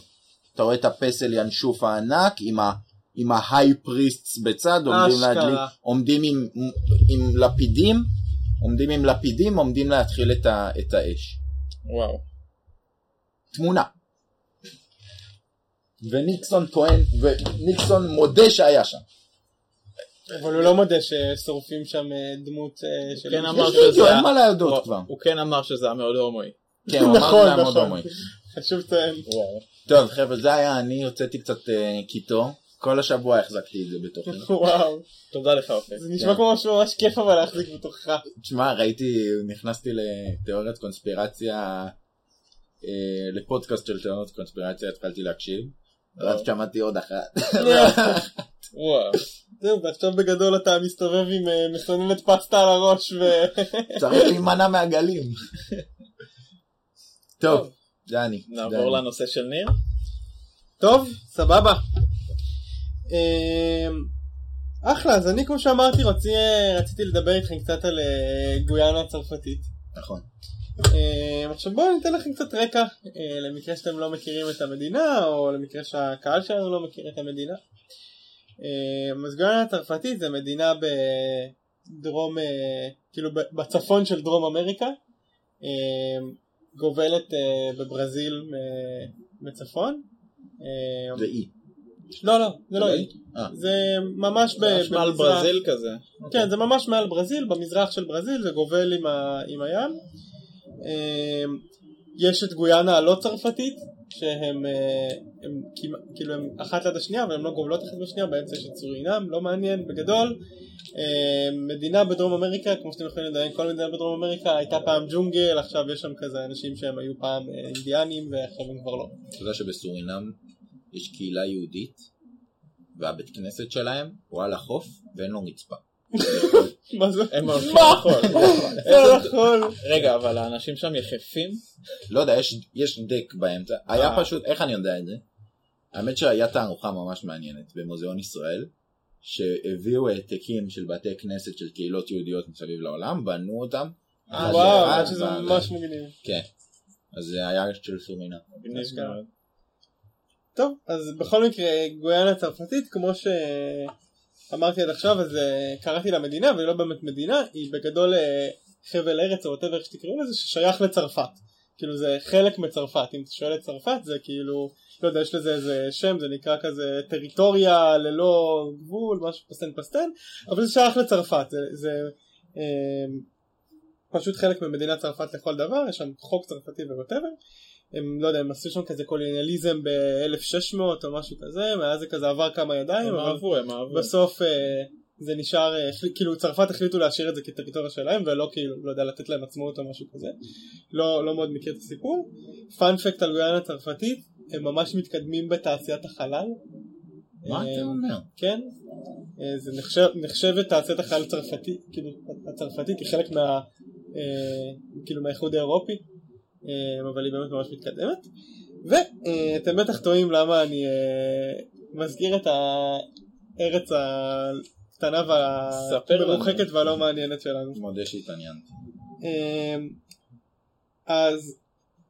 אתה רואה את הפסל ינשוף הענק, עם ההייפריסטס בצד, עומדים עם לפידים, עומדים להתחיל את האש. וואו. תמונה. וניקסון טוען, וניקסון מודה שהיה שם. אבל הוא לא מודה ששורפים שם דמות של... כן אמר שזה... אין מה להודות כבר. הוא כן אמר שזה מאוד הומואי. כן, הוא אמר שזה מאוד הומואי. חשוב טוען. טוב, חבר'ה, זה היה, אני הוצאתי קצת קיטור. כל השבוע החזקתי את זה בתוכי. וואו. תודה לך, אופי. זה נשמע כמו משהו ממש כיף אבל להחזיק בתוכך. תשמע, ראיתי, נכנסתי לתיאוריית קונספירציה... לפודקאסט של תיאוריות קונספירציה, התחלתי להקשיב, ואז שמעתי עוד אחת. וואו. זהו, ועכשיו בגדול אתה מסתובב עם מסננת פסטה על הראש ו... צריך להימנע מהגלים. טוב, דני. נעבור לנושא של ניר. טוב, סבבה. אחלה, אז אני כמו שאמרתי רציתי לדבר איתכם קצת על גויאנה הצרפתית. נכון. עכשיו בואו ניתן לכם קצת רקע למקרה שאתם לא מכירים את המדינה או למקרה שהקהל שלנו לא מכיר את המדינה. אז גויאנה הצרפתית זה מדינה בדרום, כאילו בצפון של דרום אמריקה, גובלת בברזיל מצפון. זה אי? לא, זה לא אי, זה ממש מעל ברזיל כזה. כן, זה ממש מעל ברזיל, במזרח של ברזיל, זה גובל עם הים. יש את גויאנה הלא צרפתית שהם כאילו הם אחת ליד השנייה אבל הם לא גובלות אחת בשנייה, באמצע יש את סורינם, לא מעניין בגדול. מדינה בדרום אמריקה, כמו שאתם יכולים לדעת, כל מדינה בדרום אמריקה הייתה פעם ג'ונגל, עכשיו יש שם כזה אנשים שהם היו פעם אינדיאנים ועכשיו הם כבר לא. אתה יודע שבסורינם יש קהילה יהודית והבית כנסת שלהם הוא על החוף ואין לו רצפה. מה זה? הם הולכים לחול. זה לחול. רגע, אבל האנשים שם יחפים? לא יודע, יש דק באמצע. היה פשוט, איך אני יודע את זה? האמת שהיה תערוכה ממש מעניינת במוזיאון ישראל, שהביאו העתקים של בתי כנסת של קהילות יהודיות מסביב לעולם, בנו אותם. וואו, שזה ממש מגניב. כן. אז זה היה של סורינה. מגניב גם. טוב, אז בכל מקרה, גויאנה הצרפתית, כמו ש... אמרתי עד עכשיו, אז קראתי למדינה, והיא לא באמת מדינה, היא בגדול חבל ארץ או whatever שתקראו לזה, ששייך לצרפת. כאילו זה חלק מצרפת, אם אתה שואל את צרפת, זה כאילו, לא יודע, יש לזה איזה שם, זה נקרא כזה טריטוריה ללא גבול, משהו פסטן, אבל זה שייך לצרפת, זה פשוט חלק ממדינת צרפת לכל דבר, יש שם חוק צרפתי ו-whatever, הם, לא יודע, הם עשו שם כזה קולוניאליזם ב-1600 או משהו כזה, מאז זה כזה עבר כמה ידיים, הם אהבו, הם אהבו. בסוף זה נשאר, כאילו צרפת החליטו להשאיר את זה כטריטוריה שלהם, ולא כאילו, לא יודע, לתת להם עצמאות או משהו כזה. לא מאוד מכיר את הסיפור. פאנפקט על גויאנה הצרפתית, הם ממש מתקדמים בתעשיית החלל. מה אתה אומר? כן. זה נחשבת תעשיית החלל הצרפתית, כאילו, הצרפתית, כחלק מה, כאילו, מהאיחוד האירופי. אבל היא באמת ממש מתקדמת, ואתם בטח טועים למה אני מזכיר את הארץ הקטנה והמרוחקת והלא מעניינת שלנו. מודה שהתעניינת. אז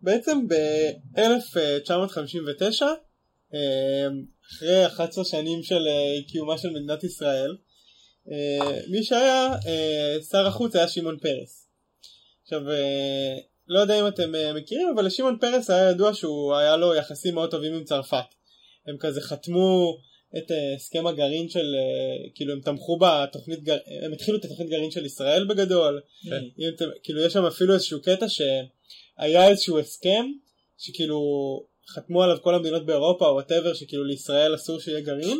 בעצם ב-1959, אחרי 11 שנים של קיומה של מדינת ישראל, מי שהיה שר החוץ היה שמעון פרס. עכשיו, לא יודע אם אתם מכירים, אבל לשמעון פרס היה ידוע שהוא היה לו יחסים מאוד טובים עם צרפת. הם כזה חתמו את הסכם הגרעין של, כאילו הם תמכו בתוכנית, הם התחילו את התוכנית גרעין של ישראל בגדול. כאילו יש שם אפילו איזשהו קטע שהיה איזשהו הסכם, שכאילו חתמו עליו כל המדינות באירופה או whatever, שכאילו לישראל אסור שיהיה גרעין,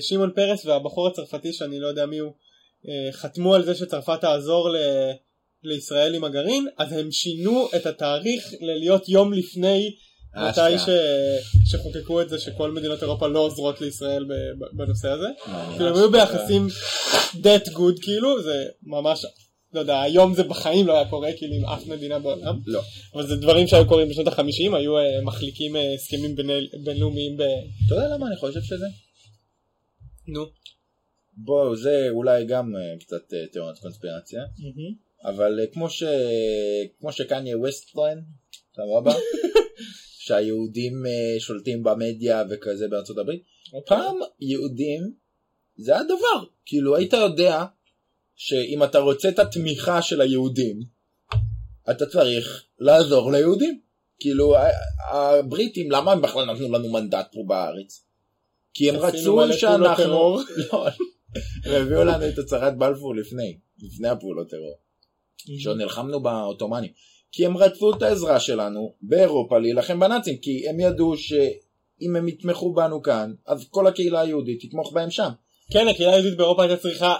ושמעון פרס והבחור הצרפתי שאני לא יודע מי הוא, חתמו על זה שצרפת תעזור לישראל עם הגרעין, אז הם שינו את התאריך ללהיות יום לפני מתי שחוקקו את זה שכל מדינות אירופה לא עוזרות לישראל בנושא הזה. כאילו הם היו ביחסים that good, כאילו זה ממש, לא יודע, היום זה בחיים לא היה קורה כאילו עם אף מדינה בעולם, אבל זה דברים שהיו קוראים בשנות ה-50, היו מחליקים הסכמים בינלאומיים. אתה יודע למה אני חושב שזה? נו, בואו, זה אולי גם קצת תיאוריית קונספירציה, אבל כמו שקניה ווסטלן, סבבה, שהיהודים שולטים במדיה וכזה בארצות הברית, פעם יהודים זה הדבר, כאילו היית יודע שאם אתה רוצה את התמיכה של היהודים אתה צריך לעזור ליהודים, כאילו הבריטים למה הם בכלל נתנו לנו מנדט פה בארץ? כי הם רצו שאנחנו הביאו לנו את הצהרת בלפור לפני הפעולות טרור שעוד נלחמנו באוטומנים, כי הם רצו את העזרה שלנו באירופה להילחם בנאצים, כי הם ידעו שאם הם יתמכו בנו כאן אז כל הקהילה היהודית תתמוך בהם שם. כן, הקהילה היהודית באירופה הייתה צריכה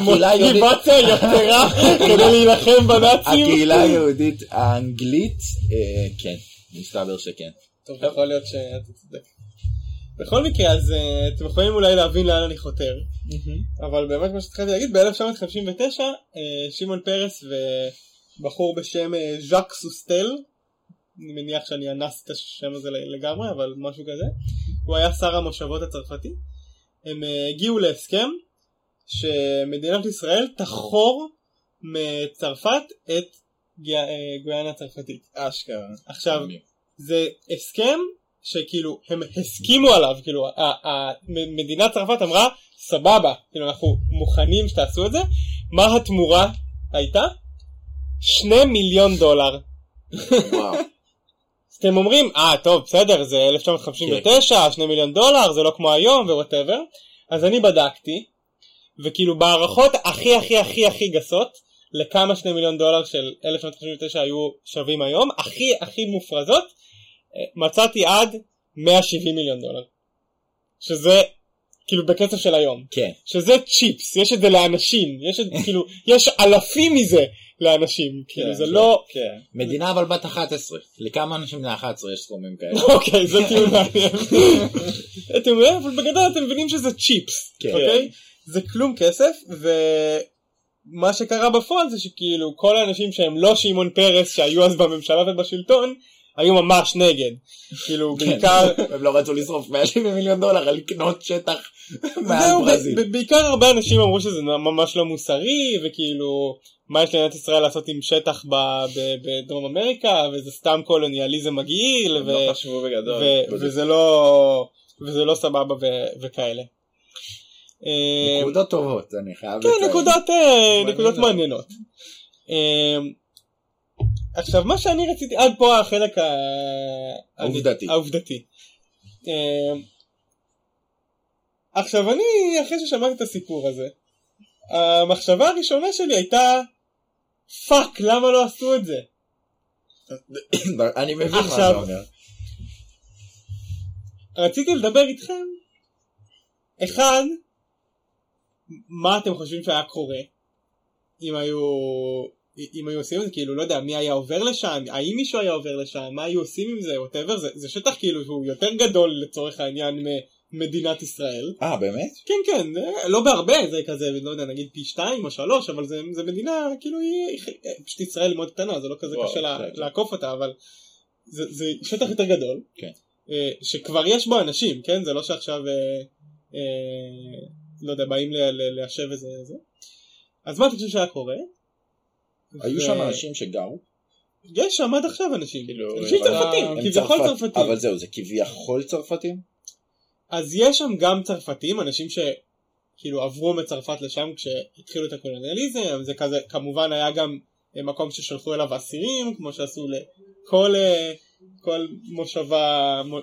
מוטיבציה יתרה כדי להילחם בנאצים. הקהילה היהודית האנגלית, כן, מסתבר שכן. טוב, יכול להיות שאתה צודק. בכל מקרה, אז אתם יכולים אולי להבין לאן אני חותר, אבל באמת מה שתחלתי להגיד, ב-1959 שמעון פרס ובחור בשם ז'אק סוסטל, אני מניח שאני אנס את השם הזה לגמרי, אבל משהו כזה, הוא היה שר המושבות הצרפתי, הם הגיעו להסכם שמדינת ישראל תחור מצרפת את גויאנה הצרפתית. אשכרה. עכשיו, זה הסכם שכאילו הם הסכימו עליו, כאילו מדינת צרפת אמרה סבבה, כאילו אנחנו מוכנים שתעשו את זה. מה התמורה הייתה? $2 מיליון. אז אתם אומרים, טוב בסדר, זה 1959, $2 מיליון, זה לא כמו היום ווואטאבר. אז אני בדקתי, וכאילו בערכות הכי הכי הכי הכי גסות לכמה $2 מיליון של 1959 היו שווים היום, הכי הכי מופרזות, מצאתי עד $170 מיליון, שזה כאילו בקצב של היום, כן. שזה צ'יפס, יש את זה לאנשים, כאילו, יש אלפים מזה לאנשים, כאילו זה לא מדינה אבל בת 11, לכמה אנשים בני 11 יש סכומים כאלה? אוקיי, זה כאילו מעניין, אתם יודעים, אבל בגדול אתם מבינים שזה צ'יפס, אוקיי? זה כלום כסף, ומה שקרה בפועל זה שכאילו כל האנשים שהם לא שמעון פרס שהיו אז בממשלה ובשלטון היו ממש נגד, כאילו בעיקר הם לא רצו לשרוף $170 מיליון על לקנות שטח מהברזיל. בעיקר הרבה אנשים אמרו שזה ממש לא מוסרי, וכאילו מה יש למדינת ישראל לעשות עם שטח בדרום אמריקה, וזה סתם קולוניאליזם מגעיל, וזה לא סבבה וכאלה. נקודות טובות, אני חייב. כן, נקודות מעניינות. עכשיו, מה שאני רציתי, עד פה החלק העובדתי. עכשיו, אני, אחרי ששמעתי את הסיפור הזה, המחשבה הראשונה שלי הייתה, פאק, למה לא עשו את זה? אני מבין מה אתה אומר. רציתי לדבר איתכם. אחד, מה אתם חושבים שהיה קורה? אם היו עושים את זה, כאילו, לא יודע, מי היה עובר לשם, האם מישהו היה עובר לשם, מה היו עושים עם זה, whatever, זה שטח כאילו שהוא יותר גדול לצורך העניין ממדינת ישראל. באמת? כן, כן, לא בהרבה, זה כזה, לא יודע, נגיד פי 2 או 3, אבל זה מדינה, כאילו, פשוט ישראל מאוד קטנה, זה לא כזה קשה לעקוף אותה, אבל זה שטח יותר גדול, שכבר יש בו אנשים, כן, זה לא שעכשיו, לא יודע, באים ליישב איזה, אז מה אתה חושב שהיה קורה? היו שם אנשים שגרו? יש שם עד עכשיו אנשים. אנשים צרפתים, כביכול צרפתים. אבל זהו, זה כביכול צרפתים? אז יש שם גם צרפתים, אנשים שכאילו עברו מצרפת לשם כשהתחילו את הקולוניאליזם, זה כזה, כמובן היה גם מקום ששלחו אליו אסירים, כמו שעשו לכל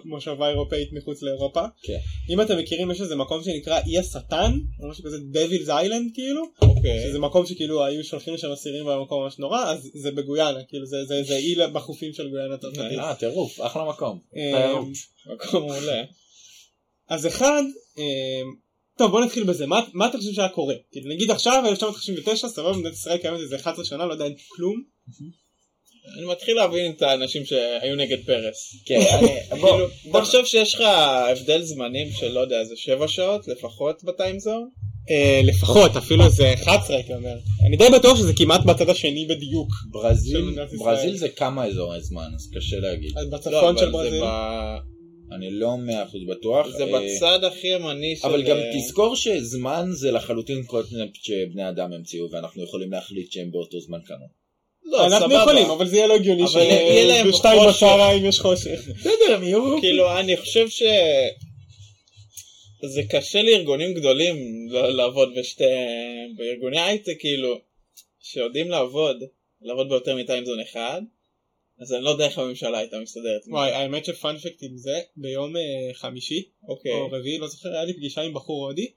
מושבה אירופאית מחוץ לאירופה. אם אתם מכירים, יש איזה מקום שנקרא אי השטן, או משהו כזה דבילס איילנד, כאילו, שזה מקום שכאילו היו שולחים לשם אסירים והמקום ממש נורא, אז זה בגויאנה, כאילו זה אי בחופים של גויאנה. טירוף, אחלה מקום. מקום מעולה. אז אחד, טוב, בוא נתחיל בזה. מה אתה חושב שהיה קורה? נגיד עכשיו, 1999, סבבה, מדינת ישראל קיימת איזה 11 שנה, לא יודע, אין כלום. אני מתחיל להבין את האנשים שהיו נגד פרס. כן, בוא חושב שיש לך הבדל זמנים של, לא יודע, זה 7 שעות לפחות בטיימזון? לפחות, אפילו זה 11, כלומר. אני די בטוח שזה כמעט בצד השני בדיוק. ברזיל זה כמה אזורי זמן, אז קשה להגיד. בצפון של ברזיל? אני לא 100% בטוח. זה בצד הכי ימני של... אבל גם תזכור שזמן זה לחלוטין קונספט שבני אדם המציאו, ואנחנו יכולים להחליט שהם באותו זמן כאן. אנחנו יכולים, אבל זה יהיה לא הגיוני שבשתיים בשעריים יש חושך. בסדר, מיור. כאילו, אני חושב שזה קשה לארגונים גדולים לעבוד בארגוני הייטק, כאילו, שיודעים לעבוד ביותר מטיימזון אחד, אז אני לא יודע איך הממשלה הייתה מסתדרת. וואי, האמת שפאנפקט עם זה, ביום חמישי, או רביעי, לא זוכר, היה לי פגישה עם בחור הודי,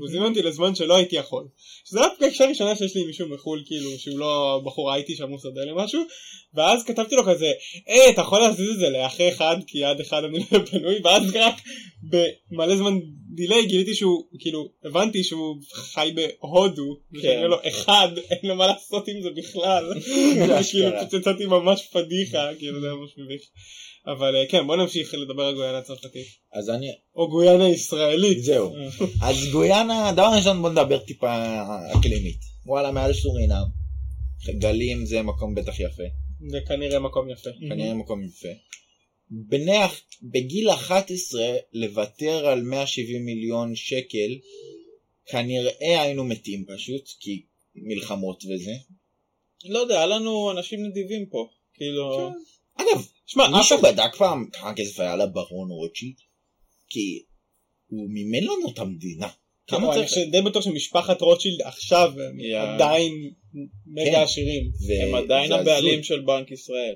הוא זימן אותי לזמן שלא הייתי יכול. שזה רק פגישה ראשונה שיש לי עם מישהו מחול, כאילו, שהוא לא בחור הייתי שם מוסדה למשהו, ואז כתבתי לו כזה, אתה יכול להזיז את זה לאחרי אחד, כי עד אחד אני לא פנוי, ואז רק במלא זמן דילי גיליתי שהוא, כאילו, הבנתי שהוא חי בהודו, ושאני לו אחד, אין לו מה לעשות עם זה בכלל, וכאילו פצצתי ממש פדיחה, כאילו זה ממש מביך. אבל כן, בוא נמשיך לדבר על גויאנה הצרפתית. אז אני... או גויאנה ישראלית. זהו. אז גויאנה, דבר ראשון בוא נדבר טיפה אקלימית. וואלה, מעל סורינם. גלים זה מקום בטח יפה. זה כנראה מקום יפה. כנראה מקום יפה. בגיל 11 לוותר על 170 מיליון שקל, כנראה היינו מתים פשוט, כי מלחמות וזה. לא יודע, לנו אנשים נדיבים פה. כאילו... אגב, מישהו בדק פעם כמה כסף היה לברון רוטשילד? כי הוא מימן לנו את המדינה. אני די בטוח שמשפחת רוטשילד עכשיו הם עדיין מגה עשירים. הם עדיין הבעלים של בנק ישראל.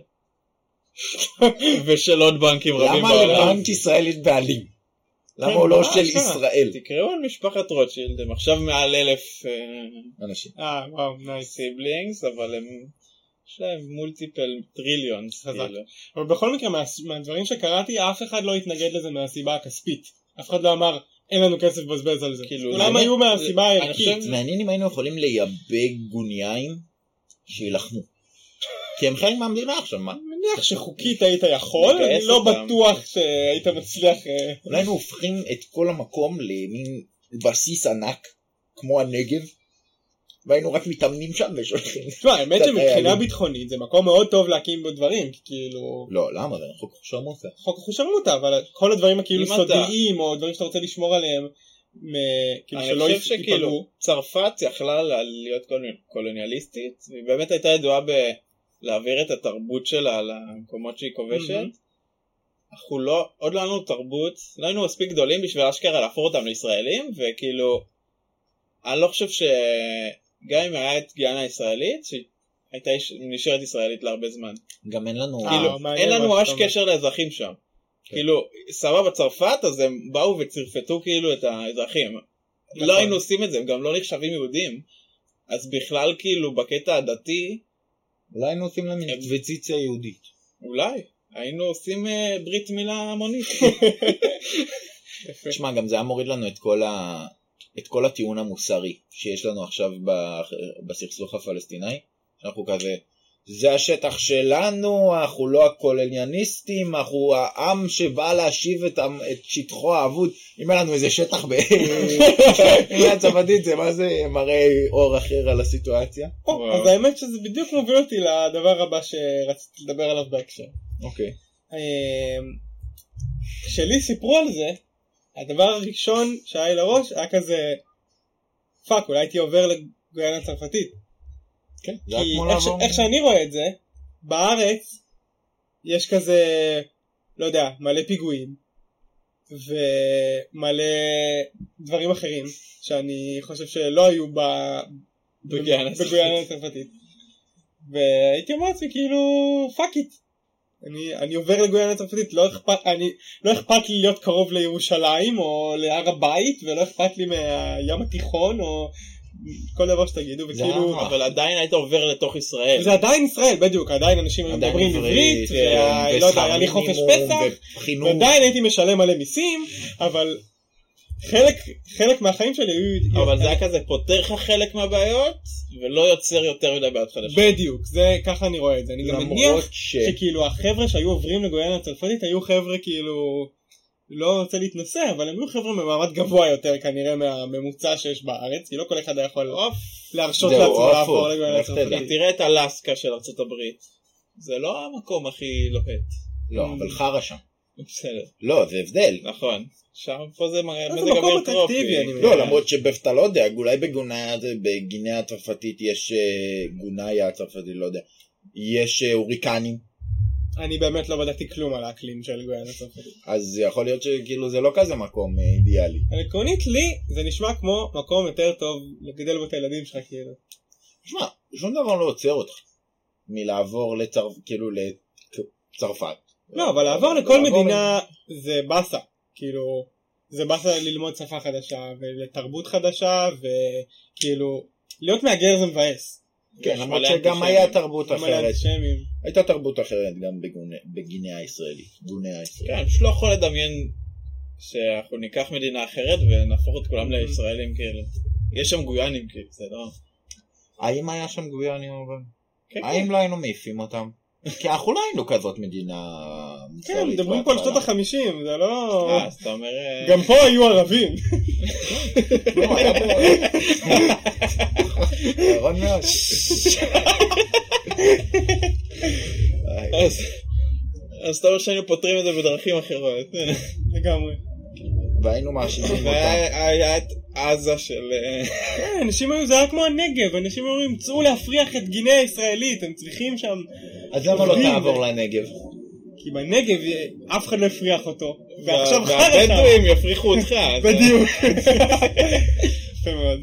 ושל עוד בנקים רבים בעולם. למה לבנק ישראל יש בעלים? למה הוא לא של ישראל? תקראו על משפחת רוטשילד, הם עכשיו מעל 1,000 אנשים. וואו, סיבלינגס, אבל הם... יש להם מולטיפל טריליונס. אבל בכל מקרה, מהדברים שקראתי, אף אחד לא התנגד לזה מהסיבה הכספית. אף אחד לא אמר, אין לנו כסף בזבז על זה. כולם היו מהסיבה הערכית. מעניין אם היינו יכולים לייבא גוניינים שילחמו. כי הם חיים מהמדינה עכשיו, מה? מניח שחוקית היית יכול, אני לא בטוח שהיית מצליח... אולי היינו הופכים את כל המקום למין בסיס ענק, כמו הנגב. והיינו רק מתאמנים שם ושולחים. תשמע, האמת שמבחינה ביטחונית זה מקום מאוד טוב להקים בו דברים, כאילו... לא, למה? חוק חושרמוטה. חוק חושרמוטה, אבל כל הדברים הכאילו סודיים, או דברים שאתה רוצה לשמור עליהם, כאילו שלא יפגעו. אני חושב שכאילו צרפת יכלה להיות קולוניאליסטית, היא באמת הייתה ידועה בלהעביר את התרבות שלה למקומות שהיא כובשת. אנחנו עוד לא היינו תרבות, לא היינו מספיק גדולים בשביל אשכרה להפוך אותם לישראלים, וכאילו... אני לא חושב ש... גם אם היה את גיאנה הישראלית, שהייתה נשארת ישראלית להרבה זמן. גם אין לנו... כאילו, אין לנו ממש קשר לאזרחים שם. כאילו, סבבה בצרפת, אז הם באו וצרפתו כאילו את האזרחים. לא היינו עושים את זה, הם גם לא נחשבים יהודים. אז בכלל, כאילו, בקטע הדתי... אולי היינו עושים להם אינקוויזיציה יהודית. אולי, היינו עושים ברית מילה המונית. תשמע, גם זה היה מוריד לנו את כל הטיעון המוסרי שיש לנו עכשיו בסכסוך הפלסטיני. אנחנו כזה, זה השטח שלנו, אנחנו לא הקולוניאליסטים, אנחנו העם שבא להשיב את שטחו האבוד. אם היה לנו איזה שטח הצבדית, זה מה זה מראה אור אחר על הסיטואציה. אז האמת שזה בדיוק מוביל אותי לדבר הבא שרציתי לדבר עליו בהקשר. אוקיי. כשלי סיפרו על זה, הדבר הראשון שהיה לראש היה כזה, פאק, אולי הייתי עובר לגויאנה הצרפתית. כן, כי איך שאני רואה את זה, בארץ יש כזה, לא יודע, מלא פיגועים ומלא דברים אחרים שאני חושב שלא היו בגויאנה הצרפתית, והייתי אומר לעצמי כאילו פאק איט, אני עובר לגויאנה הצרפתית, לא אכפת לי להיות קרוב לירושלים או להר הבית, ולא אכפת לי מהים התיכון או כל דבר שתגידו, וכאילו... אבל עדיין היית עובר לתוך ישראל. זה עדיין ישראל, בדיוק, עדיין אנשים מדברים עברית, ולא יודע, היה לי חופש פסח, ועדיין הייתי משלם מלא מיסים, אבל חלק מהחיים שלי היו... אבל זה היה כזה, פותר לך חלק מהבעיות, ולא יוצר יותר מדי בעיות חדשות. בדיוק, ככה אני רואה את זה. אני גם מניח שכאילו החבר'ה שהיו עוברים לגויאנה הצרפתית, היו חבר'ה כאילו... לא רוצה להתנסה, אבל הם היו חבר'ה ממעמד גבוה יותר, כנראה מהממוצע שיש בארץ, כי לא כל אחד יכול להרשות לעצמו לעבור לגויאנה הצרפתית. תראה את אלסקה של ארצות הברית, זה לא המקום הכי לוהט. לא, אבל חרא שם. בסדר. לא, זה הבדל. נכון. שם פה זה מקום אטרקטיבי. לא, למרות שבפתה לא יודע, אולי בגויאנה הצרפתית יש גויאנה הצרפתית, לא יודע. יש הוריקנים. אני באמת לא בדקתי כלום על האקלים של גויאנה הצרפתית. אז יכול להיות שכאילו זה לא כזה מקום אידיאלי. עקרונית לי זה נשמע כמו מקום יותר טוב לגדל בו את הילדים שלך כאילו. תשמע, שום דבר לא עוצר אותך מלעבור כאילו לצרפת. לא, אבל לעבור לכל מדינה זה בסה. כאילו, זה בסה ללמוד שפה חדשה ולתרבות חדשה וכאילו, להיות מהגר זה מבאס. כן, למרות שגם היה תרבות אחרת. הייתה תרבות אחרת גם בגויאנה הישראלית. כן, שלא יכול לדמיין שאנחנו ניקח מדינה אחרת ונהפוך את כולם לישראלים כאלה. יש שם גויאנים כאלה, בסדר? האם היה שם גויאנים אבל? כן. האם לא היינו מעיפים אותם? כי אנחנו לא היינו כזאת מדינה... כן, מדברים פה על שנות ה-50, זה לא... אז אתה אומר... גם פה היו ערבים. לא, היה פה... רון מאוד. אז אתה אומר שהיינו פותרים את זה בדרכים אחרות. לגמרי. והיינו מאשימים אותם. היה את עזה של... אנשים היו, זה היה כמו הנגב, אנשים היו ימצאו להפריח את גויאנה הישראלית, הם צריכים שם... אז למה לא תעבור לנגב? כי בנגב אף אחד לא יפריח אותו, ועכשיו והבדואים יפריחו אותך. בדיוק. יפה מאוד.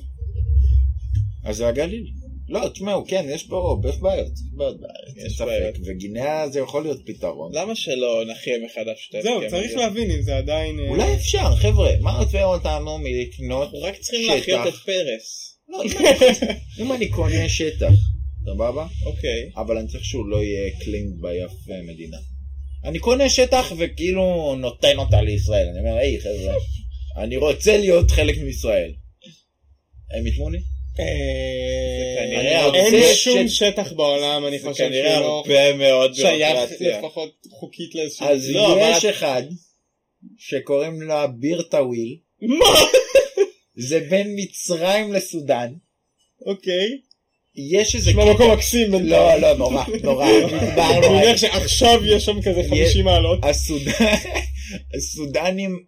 אז זה הגליל. לא, תשמעו, כן, יש פה בעיות. יש בעיות. וגויאנה זה יכול להיות פתרון. למה שלא נחיה מחדש? זהו, צריך להבין אם זה עדיין... אולי אפשר, חבר'ה. מה עוצר אותנו מלקנות שטח? אנחנו רק צריכים להחיות את פרס. לא, אם אני קונה שטח, סבבה? אוקיי. אבל אני צריך שהוא לא יהיה קלינג ביף מדינה. אני קונה שטח וכאילו נותן אותה לישראל. אני אומר, היי חבר'ה, אני רוצה להיות חלק מישראל. הם יתמו לי? אין שום שטח בעולם, אני חושב כנראה הרבה מאוד שייך לפחות חוקית לאיזשהו. אז יש אחד שקוראים לה בירטאוויל. מה? זה בין מצרים לסודן. אוקיי. יש איזה מקום מקסים. לא, נורא. אני מניח שעכשיו יש שם כזה 50 מעלות. הסודנים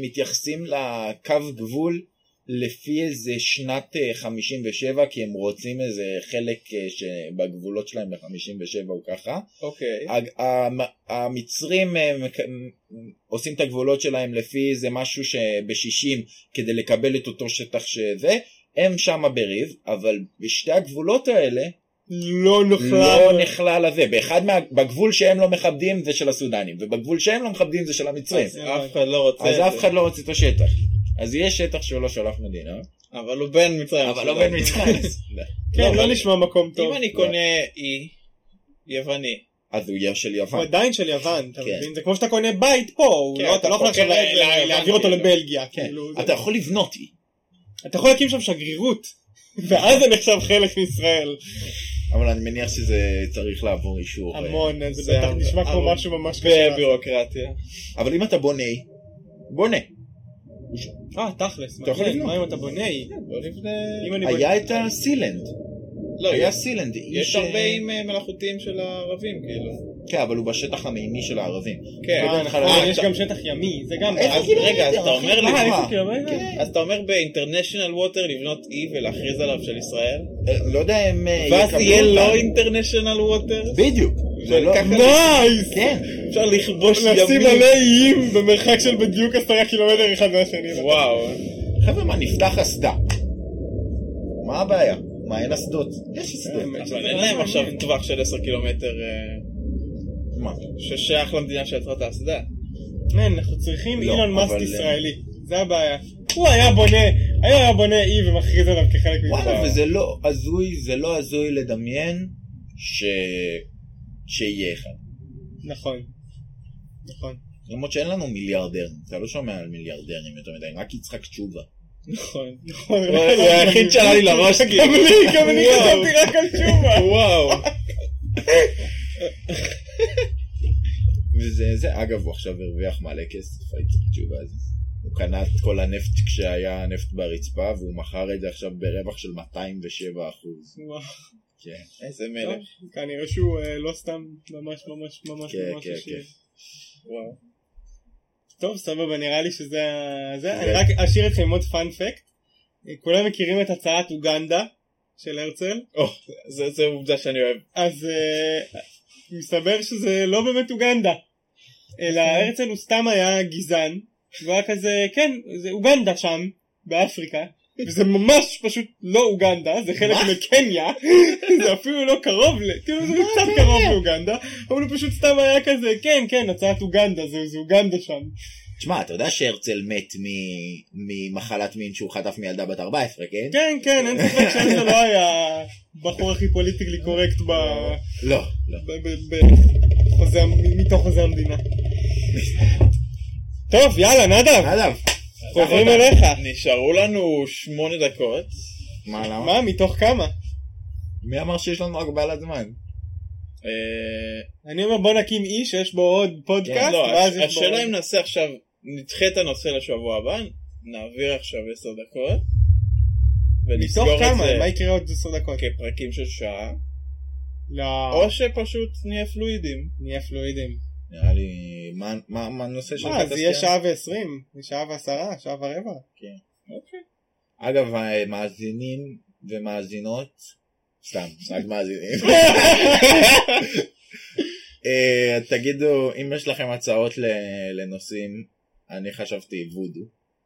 מתייחסים לקו גבול לפי איזה שנת 57, כי הם רוצים איזה חלק שבגבולות שלהם ב-57 או ככה. אוקיי. המצרים עושים את הגבולות שלהם לפי איזה משהו שב-60 כדי לקבל את אותו שטח שזה. הם שם בריב, אבל בשתי הגבולות האלה לא נכלל הזה. בגבול שהם לא מכבדים זה של הסודנים, ובגבול שהם לא מכבדים זה של המצרים. אז אף אחד לא רוצה את השטח. אז יש שטח שהוא לא שולף מדינה, אבל הוא בין מצרים. כן, לא נשמע מקום טוב. אם אני קונה אי יווני, הזויה של יוון. הוא עדיין של יוון, אתה מבין? זה כמו שאתה קונה בית פה, אתה לא יכול עכשיו להעביר אותו לבלגיה. אתה יכול לבנות. אתה יכול להקים שם שגרירות, ואז זה נחשב חלק מישראל. אבל אני מניח שזה צריך לעבור אישור. המון, זה נשמע כמו משהו ממש קשה. בבירוקרטיה. אבל אם אתה בונה, בונה. תכלס. אתה יכול לבנות. אם אתה בונה, היה את הסילנד. היה סילנד. יש הרבה עם מלאכותיים של הערבים, כאילו. כן, אבל הוא בשטח המימי של הערבים. כן, יש גם שטח ימי, זה גם... רגע, אז אתה אומר באינטרנשיונל ווטר לבנות אי ולהכריז עליו של ישראל? לא יודע אם... ואז יהיה לא אינטרנשיונל ווטר? בדיוק. נייס! כן. אפשר לכבוש ימי. נשים עלי איים במרחק של בדיוק 10 קילומטר אחד מהשני. וואו. חבר'ה, מה נפתח אסדה? מה הבעיה? מה, אין אסדות? יש אסדות. אבל אין להם עכשיו טווח של 10 קילומטר... מה? ששייך למדינה שיצרה את האסדה. אנחנו צריכים אילון מאסק ישראלי. זה הבעיה. הוא היה בונה, אי ומכריז עליו כחלק מזה. וואלה, וזה לא הזוי, לדמיין שיהיה אחד. נכון. למרות שאין לנו מיליארדרים. אתה לא שומע על מיליארדרים יותר מדי, רק יצחק צ'ובה. נכון, זה היחיד שעלה לי לראש. גם אני חשבתי רק על צ'ובה. וואו. וזה, אגב, הוא עכשיו הרוויח מלא כסף, הוא קנה את כל הנפט כשהיה נפט ברצפה, והוא מכר את זה עכשיו ברווח של 207%. וואו. כן, איזה מלך. כנראה שהוא לא סתם ממש עשיר. וואו. טוב, סבבה, נראה לי שזה... אני רק אשאיר אתכם עם עוד פאנפקט. כולם מכירים את הצעת אוגנדה של הרצל? זה עובדה שאני אוהב. אז... מסתבר שזה לא באמת אוגנדה, אלא הרצל הוא סתם היה גזען, והוא היה כזה, כן, זה אוגנדה שם, באפריקה, וזה ממש פשוט לא אוגנדה, זה חלק מקניה, זה אפילו לא קרוב, כאילו זה קצת קרוב לאוגנדה, אבל הוא פשוט סתם היה כזה, כן, כן, הצעת אוגנדה, זה אוגנדה שם. תשמע, אתה יודע שהרצל מת ממחלת מין שהוא חטף מילדה בת 14, כן? כן, כן, אין ספק שזה לא היה בחור הכי פוליטיקלי קורקט ב... לא, לא. מתוך חוזה המדינה. טוב, יאללה, נדב. חוברים אליך. נשארו לנו 8 דקות. מה, למה? מה, מתוך כמה? מי אמר שיש לנו הגבלת זמן? אני אומר בוא נקים אי שיש בו עוד פודקאסט. השאלה אם נעשה עכשיו, נדחה את הנושא לשבוע הבא, נעביר עכשיו 10 דקות ולסגור את זה. מה יקרה עוד 10 דקות? כפרקים של שעה, או שפשוט נהיה פלואידים. נראה לי, מה הנושא של זה? זה יהיה 1:20, 1:10, 1:15. אגב, מאזינים ומאזינות, סתם, רק מאזינים. תגידו, אם יש לכם הצעות לנושאים, אני חשבתי וודו.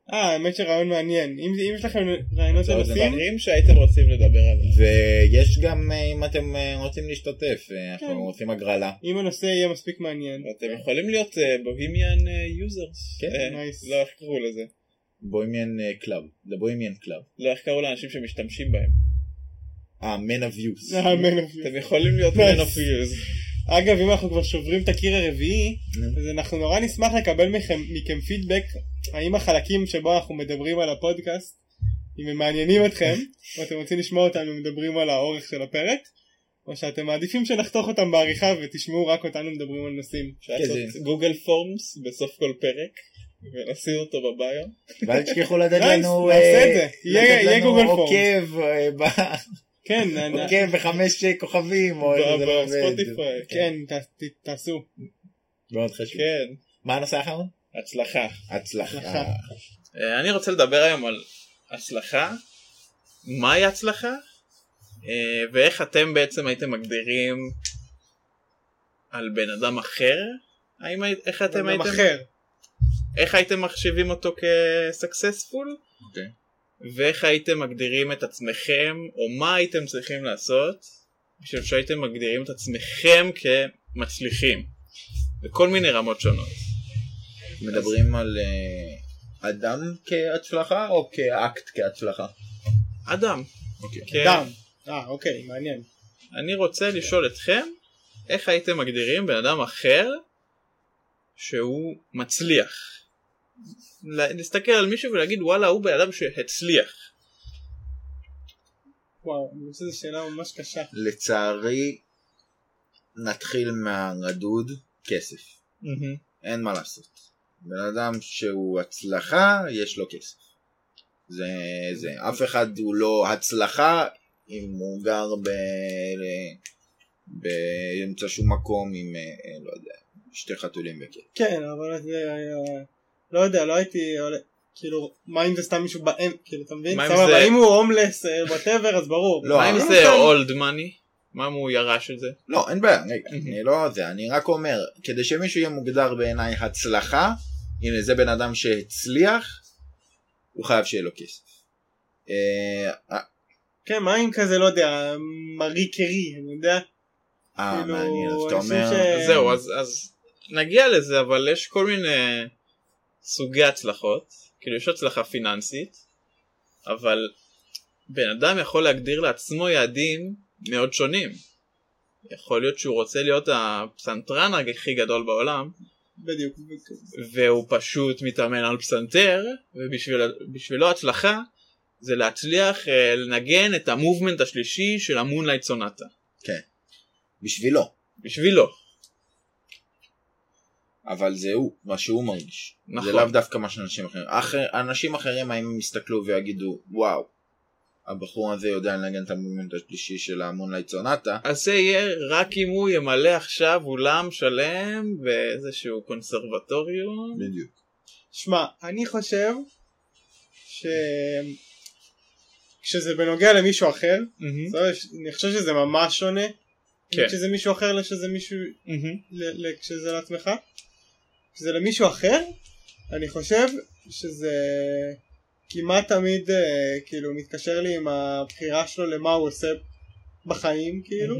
האמת שרעיון מעניין. אם יש לכם רעיונות לנושאים שהייתם רוצים לדבר עליהם. ויש גם, אם אתם רוצים להשתתף, אנחנו רוצים הגרלה. אם הנושא יהיה מספיק מעניין. אתם יכולים להיות Bohemian Users. כן, נייס. לא, איך קראו לזה? Bohemian Club. The Bohemian Club. לא, איך קראו לאנשים שמשתמשים בהם? Men of Use. אתם יכולים להיות Men of Use. אגב, אם אנחנו כבר שוברים את הקיר הרביעי, אז אנחנו נורא נשמח לקבל מכם פידבק, האם החלקים שבו אנחנו מדברים על הפודקאסט, אם הם מעניינים אתכם, או אתם רוצים לשמוע אותנו מדברים על האורך של הפרק, או שאתם מעדיפים שנחתוך אותם בעריכה ותשמעו רק אותנו מדברים על נושאים. שעשות גוגל פורמס בסוף כל פרק, ולשים אותו בביו. ואל תשכחו לדעת לנו... נעשה את זה, יהיה גוגל פורמס. כן, אוקיי, 5 כוכבים או בספוטיפיי. כן, תעשו. מאוד חשוב. כן. מה הנושא האחרון? הצלחה. הצלחה. אני רוצה לדבר היום על הצלחה. מהי הצלחה? ואיך אתם בעצם הייתם מגדירים על בן אדם אחר? איך אתם הייתם... איך הייתם מחשיבים אותו כסקסספול? אוקיי. ואיך הייתם מגדירים את עצמכם, או מה הייתם צריכים לעשות, בשביל שהייתם מגדירים את עצמכם כמצליחים, בכל מיני רמות שונות. מדברים על אדם כהצלחה, או כאקט כהצלחה? אדם. אוקיי. מעניין. אני רוצה לשאול אתכם, איך הייתם מגדירים בן אדם אחר שהוא מצליח? להסתכל על מישהו ולהגיד וואלה הוא בן אדם שהצליח. וואו, זו שאלה ממש קשה. לצערי נתחיל מהרדוד, כסף. אין מה לעשות. בן אדם שהוא הצלחה, יש לו כסף. זה אף אחד הוא לא הצלחה אם הוא גר באמצע שום מקום עם, לא יודע, שתי חתולים וכן. כן, אבל זה לא יודע, לא הייתי, כאילו, מה אם זה סתם מישהו באמצע, כאילו, אתה מבין? אבל אם הוא הומלס, whatever, אז ברור. מה אם זה old money? מה אם הוא ירש את זה? לא, אין בעיה, אני לא יודע, אני רק אומר, כדי שמישהו יהיה מוגדר בעיניי הצלחה, הנה זה בן אדם שהצליח, הוא חייב שיהיה לו כסף. כן, מה אם כזה, לא יודע, מרי קרי, אני יודע? מעניין, אתה אומר... זהו, אז נגיע לזה, אבל יש כל מיני סוגי הצלחות, כאילו יש הצלחה פיננסית, אבל בן אדם יכול להגדיר לעצמו יעדים מאוד שונים. יכול להיות שהוא רוצה להיות הפסנתרן הכי גדול בעולם, בדיוק, והוא פשוט מתאמן על פסנתר, ובשבילו הצלחה זה להצליח לנגן את המובמנט השלישי של המונלייט סונטה. כן, בשבילו. אבל זה הוא, מה שהוא מרגיש. נכון. זה לאו דווקא מה שאנשים אחרים. אנשים אחרים האם יסתכלו ויגידו, וואו, הבחור הזה יודע לנגן את המומנט השלישי של המונלייט סונטה. אז זה יהיה רק אם הוא ימלא עכשיו אולם שלם באיזשהו קונסרבטוריום. בדיוק. שמע, אני חושב כשזה בנוגע למישהו אחר, אני חושב שזה ממש שונה. כשזה מישהו אחר לשזה מישהו, כשזה לעצמך. כשזה למישהו אחר, אני חושב שזה כמעט תמיד כאילו מתקשר לי עם הבחירה שלו למה הוא עושה בחיים, כאילו.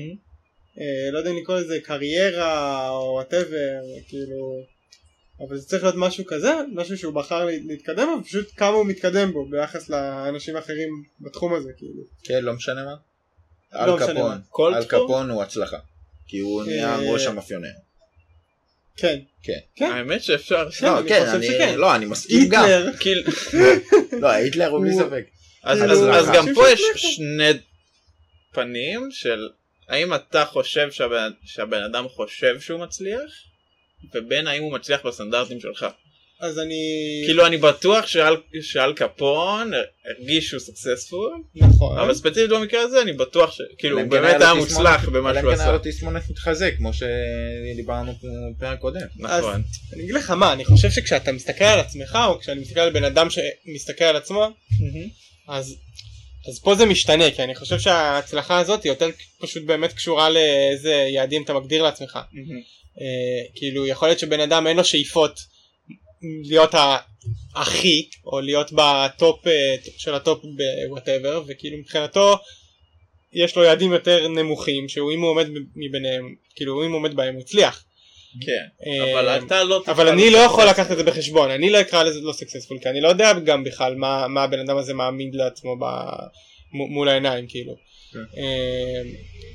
לא יודע אם נקרא לזה קריירה או whatever, כאילו. אבל זה צריך להיות משהו כזה, משהו שהוא בחר להתקדם, אבל פשוט כמה הוא מתקדם בו ביחס לאנשים אחרים בתחום הזה, כאילו. כן, לא משנה מה. אל קפון הוא הצלחה, כי הוא נהיה ראש המאפיונר. כן. האמת שאפשר. לא, אני מסכים גם. לא, היטלר הוא בלי ספק. אז גם פה יש שני פנים של האם אתה חושב שהבן אדם חושב שהוא מצליח, ובין האם הוא מצליח בסטנדרטים שלך. אז אני... כאילו אני בטוח שאל קפון הרגיש שהוא סקסספול. נכון. אבל ספציפית במקרה הזה אני בטוח שכאילו הוא באמת היה מוצלח במה שהוא עשה. אלא כן תסמונת מתחזק כמו שדיברנו בפרק קודם. נכון. אני אגיד לך מה, אני חושב שכשאתה מסתכל על עצמך או כשאני מסתכל על בן אדם שמסתכל על עצמו, אז פה זה משתנה, כי אני חושב שההצלחה הזאת היא יותר פשוט באמת קשורה לאיזה יעדים אתה מגדיר לעצמך. כאילו יכול להיות שבן אדם אין לו שאיפות להיות האחי, או להיות בטופ של הטופ ב-whatever, וכאילו מבחינתו יש לו יעדים יותר נמוכים, שהוא אם הוא עומד מביניהם, כאילו אם הוא עומד בהם הוא הצליח. כן, אבל אתה לא... אבל אני לא יכול לקחת את זה בחשבון, אני לא אקרא לזה לא סקסספול, כי אני לא יודע גם בכלל מה הבן אדם הזה מאמין לעצמו מול העיניים, כאילו.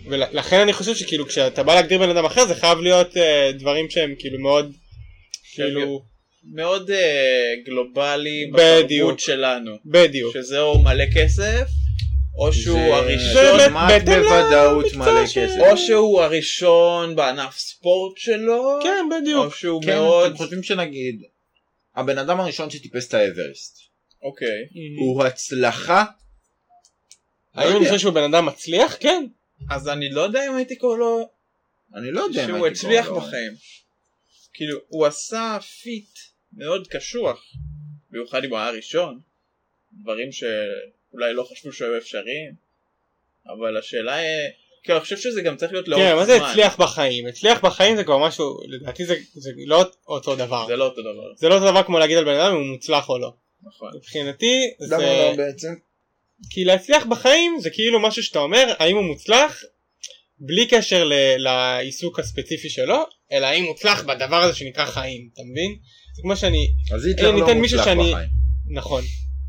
ולכן אני חושב שכאילו כשאתה בא להגדיר בן אדם אחר, זה חייב להיות דברים שהם כאילו מאוד... כאילו... מאוד גלובלי בתרבות שלנו. בדיוק. שזה או מלא כסף, או שהוא הראשון בוודאות מלא כסף. או שהוא הראשון בענף ספורט שלו. כן, בדיוק. או שהוא מאוד... אתם חושבים שנגיד, הבן אדם הראשון שטיפס את האברסט. אוקיי. הוא הצלחה? אני חושב שהוא בן אדם מצליח? כן. אז אני לא יודע אם הייתי קורא לו... אני לא יודע אם הייתי קורא לו... שהוא הצליח בחיים. כאילו, הוא עשה פיט מאוד קשוח, ביוחד עם הראשון, דברים שאולי לא חשבו שהם אפשריים, אבל השאלה היא, כי אני חושב שזה גם צריך להיות לאורך זמן. כן, מה זה הצליח בחיים? הצליח בחיים זה כבר משהו, לדעתי זה לא אותו דבר. זה לא אותו דבר. זה לא אותו דבר כמו להגיד על בן אדם אם הוא מוצלח או לא. נכון. מבחינתי זה... למה לא בעצם? כי להצליח בחיים זה כאילו משהו שאתה אומר, האם הוא מוצלח? בלי קשר לעיסוק הספציפי שלו, אלא האם מוצלח בדבר הזה שנקרא חיים, אתה מבין? זה כמו שאני... אז היא כבר לא מוצלח בחיים. נכון.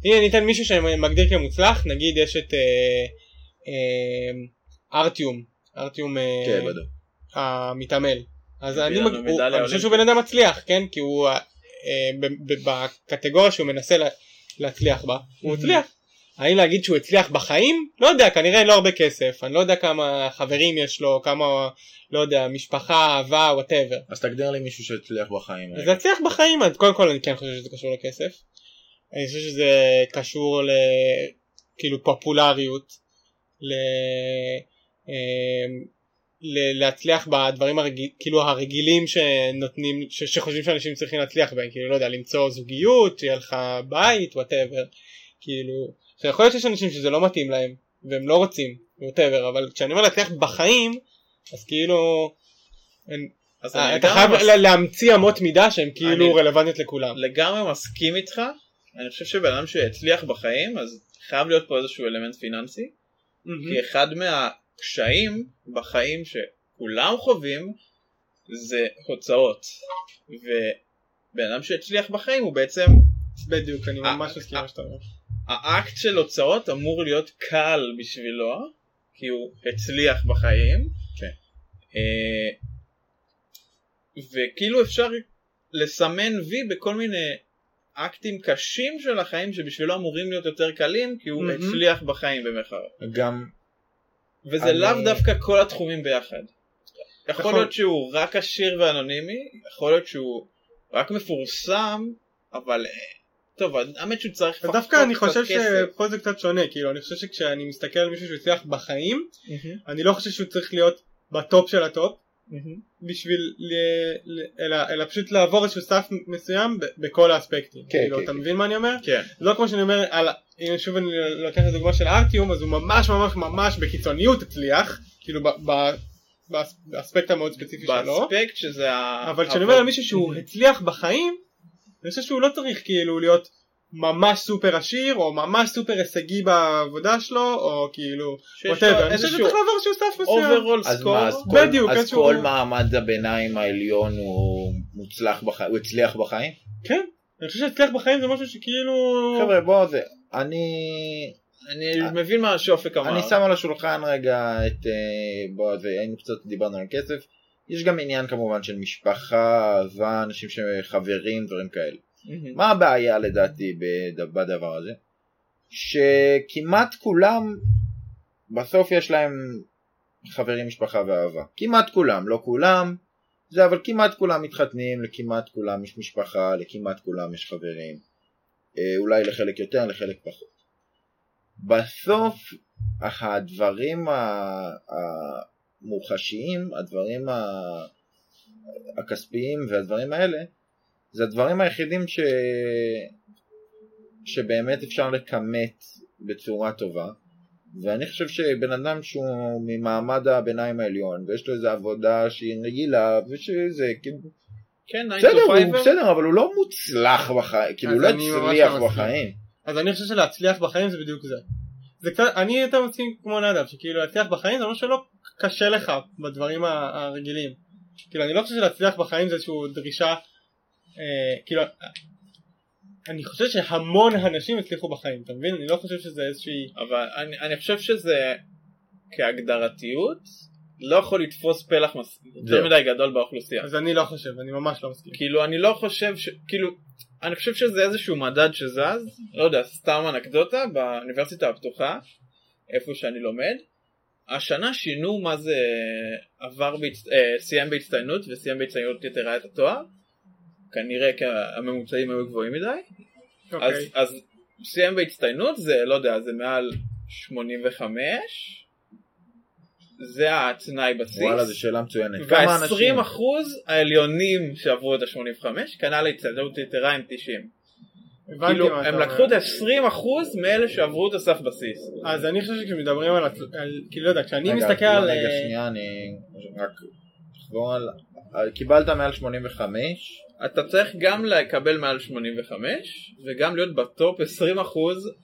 הנה ניתן מישהו שאני מגדיר כמוצלח, נגיד יש את ארטיום. ארטיום... כן, בדיוק. המתעמל. אז אני חושב שהוא בן אדם מצליח, כן? כי הוא בקטגוריה שהוא מנסה להצליח בה, הוא הצליח. אני להגיד שהוא הצליח בחיים? לא יודע, כנראה לא הרבה כסף. אני לא יודע כמה חברים יש לו, כמה, לא יודע, משפחה, אהבה, whatever. אז תגדיר לי מישהו שהצליח בחיים. אז הצליח בחיים, אז קודם כל אני כן חושב שזה קשור לכסף. אני חושב שזה קשור כאילו פופולריות, להצליח בדברים כאילו הרגילים שנותנים, שחושבים שאנשים צריכים להצליח בהם, כאילו לא יודע, למצוא זוגיות, שיהיה לך בית, whatever, כאילו... שיכול להיות שיש אנשים שזה לא מתאים להם, והם לא רוצים, whatever, אבל כשאני אומר להצליח בחיים, אז כאילו, אתה חייב להמציא אמות מידה שהן כאילו רלוונטיות לכולם. לגמרי מסכים איתך, אני חושב שבן אדם שהצליח בחיים, אז חייב להיות פה איזשהו אלמנט פיננסי, כי אחד מהקשיים בחיים שכולם חווים, זה הוצאות, ובן אדם שהצליח בחיים הוא בעצם, בדיוק, אני ממש מסכים מה שאתה אומר. האקט של הוצאות אמור להיות קל בשבילו, כי הוא הצליח בחיים. וכאילו אפשר לסמן וי בכל מיני אקטים קשים של החיים שבשבילו אמורים להיות יותר קלים, כי הוא הצליח בחיים במחר. גם... וזה לאו דווקא כל התחומים ביחד. יכול להיות שהוא רק עשיר ואנונימי, יכול להיות שהוא רק מפורסם, אבל... טוב, האמת שהוא צריך... אז דווקא אני חושב שפה זה קצת שונה, כאילו, אני חושב שכשאני מסתכל על מישהו שהצליח בחיים, אני לא חושב שהוא צריך להיות בטופ של הטופ, בשביל, אלא פשוט לעבור איזשהו סף מסוים בכל האספקטים. כאילו, אתה מבין מה אני אומר? כן. לא כמו שאני אומר, אם שוב אני לוקח את דוגמה של ארטיום, אז הוא ממש ממש ממש בקיצוניות הצליח, כאילו, באספקט המאוד ספציפי שלו. באספקט שזה... אבל כשאני אומר על מישהו שהוא הצליח בחיים, אני חושב שהוא לא צריך כאילו להיות ממש סופר עשיר, או ממש סופר הישגי בעבודה שלו, או כאילו... אני חושב שצריך לעבור שהוא סף מסוים. אז כל מעמד הביניים העליון הוא הצליח בחיים? כן, אני חושב שהצליח בחיים זה משהו שכאילו... חבר'ה, בואו זה, אני מבין מה שאופק אמר. אני שם על השולחן רגע את... בואו זה, היינו קצת דיברנו על כסף. יש גם עניין כמובן של משפחה, ואנשים שחברים, דברים כאלה. מה הבעיה לדעתי בדבר הזה? שכמעט כולם, בסוף יש להם חברים, משפחה ואהבה. כמעט כולם, לא כולם, זה אבל כמעט כולם מתחתנים, לכמעט כולם יש משפחה, לכמעט כולם יש חברים. אולי לחלק יותר, לחלק פחות. בסוף, הדברים מוחשיים, הדברים הכספיים והדברים האלה, זה הדברים היחידים שבאמת אפשר לקמת בצורה טובה. ואני חושב שבן אדם שהוא ממעמד הביניים העליון, ויש לו איזו עבודה שהיא רגילה, ושזה כאילו... כן, בסדר, אבל הוא לא מוצלח בחיים, כאילו הוא לא הצליח בחיים. אז אני חושב שלהצליח בחיים זה בדיוק זה. אני יותר מוצאים כמו נדב, שכאילו להצליח בחיים זה לא שלא קשה לך בדברים הרגילים. כאילו אני לא חושב שלהצליח בחיים זה איזושהי דרישה, כאילו אני חושב שהמון אנשים הצליחו בחיים, אתה מבין? אני לא חושב שזה איזושהי... אבל אני חושב שזה כהגדרתיות לא יכול לתפוס פלח יותר מדי גדול באוכלוסייה. אז אני לא חושב, אני ממש לא מסכים. כאילו אני לא חושב, כאילו אני חושב שזה איזשהו מדד שזז, לא יודע, סתם אנקדוטה, באוניברסיטה הפתוחה, איפה שאני לומד, השנה שינו מה זה סיים בהצטיינות וסיים בהצטיינות יתרה את התואר, כנראה כי הממוצעים היו גבוהים מדי, אז סיים בהצטיינות זה, לא יודע, זה מעל 85, זה התנאי בסיס. וואלה, זו שאלה מצוינת. וה-20% העליונים שעברו את ה-85, כנ"ל הצטיינות יתרה עם 90. כאילו, הם לקחו את 20% מאלה שעברו את הסף בסיס. אז אני חושב שכשמדברים על... כאילו, לא יודע, כשאני מסתכל על... רגע, שנייה, אני... רק... תחבור על... קיבלת מעל 85. אתה צריך גם לקבל מעל 85, וגם להיות בטופ 20%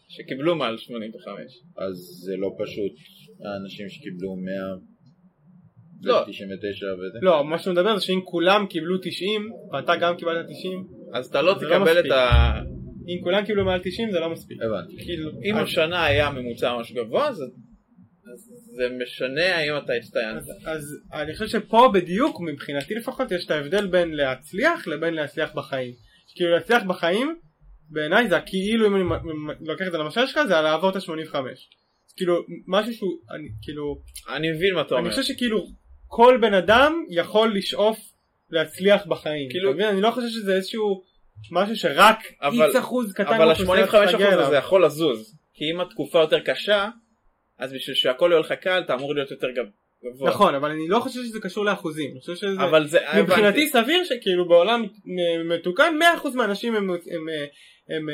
שקיבלו מעל 85. אז זה לא פשוט. האנשים שקיבלו 100... לא. 99 וזה. לא, מה שמדבר זה שאם כולם קיבלו 90, ואתה גם קיבלת 90, אז אתה לא תקבל את ה... אם כולם קיבלו מעל 90 זה לא מספיק. אם השנה היה ממוצע ממש גבוה, אז זה משנה האם אתה הצטיינת. אז אני חושב שפה בדיוק, מבחינתי לפחות, יש את ההבדל בין להצליח לבין להצליח בחיים. כאילו להצליח בחיים, בעיניי זה כאילו, אם אני לוקח את זה למשל שלך, זה לעבור את ה-85. כאילו, משהו שהוא, כאילו... אני מבין מה אתה אומר. אני חושב שכאילו, כל בן אדם יכול לשאוף להצליח בחיים. כאילו... אני לא חושב שזה איזשהו משהו שרק X אחוז קטן. אבל ה-85% הזה יכול לזוז. כי אם התקופה יותר קשה, אז בשביל שהכל יהיה לך קל, אתה אמור להיות יותר גבוה. נכון, אבל אני לא חושב שזה קשור לאחוזים. אני חושב שזה... אבל זה... מבחינתי סביר שכאילו בעולם מתוקן, 100% מהאנשים הם... הם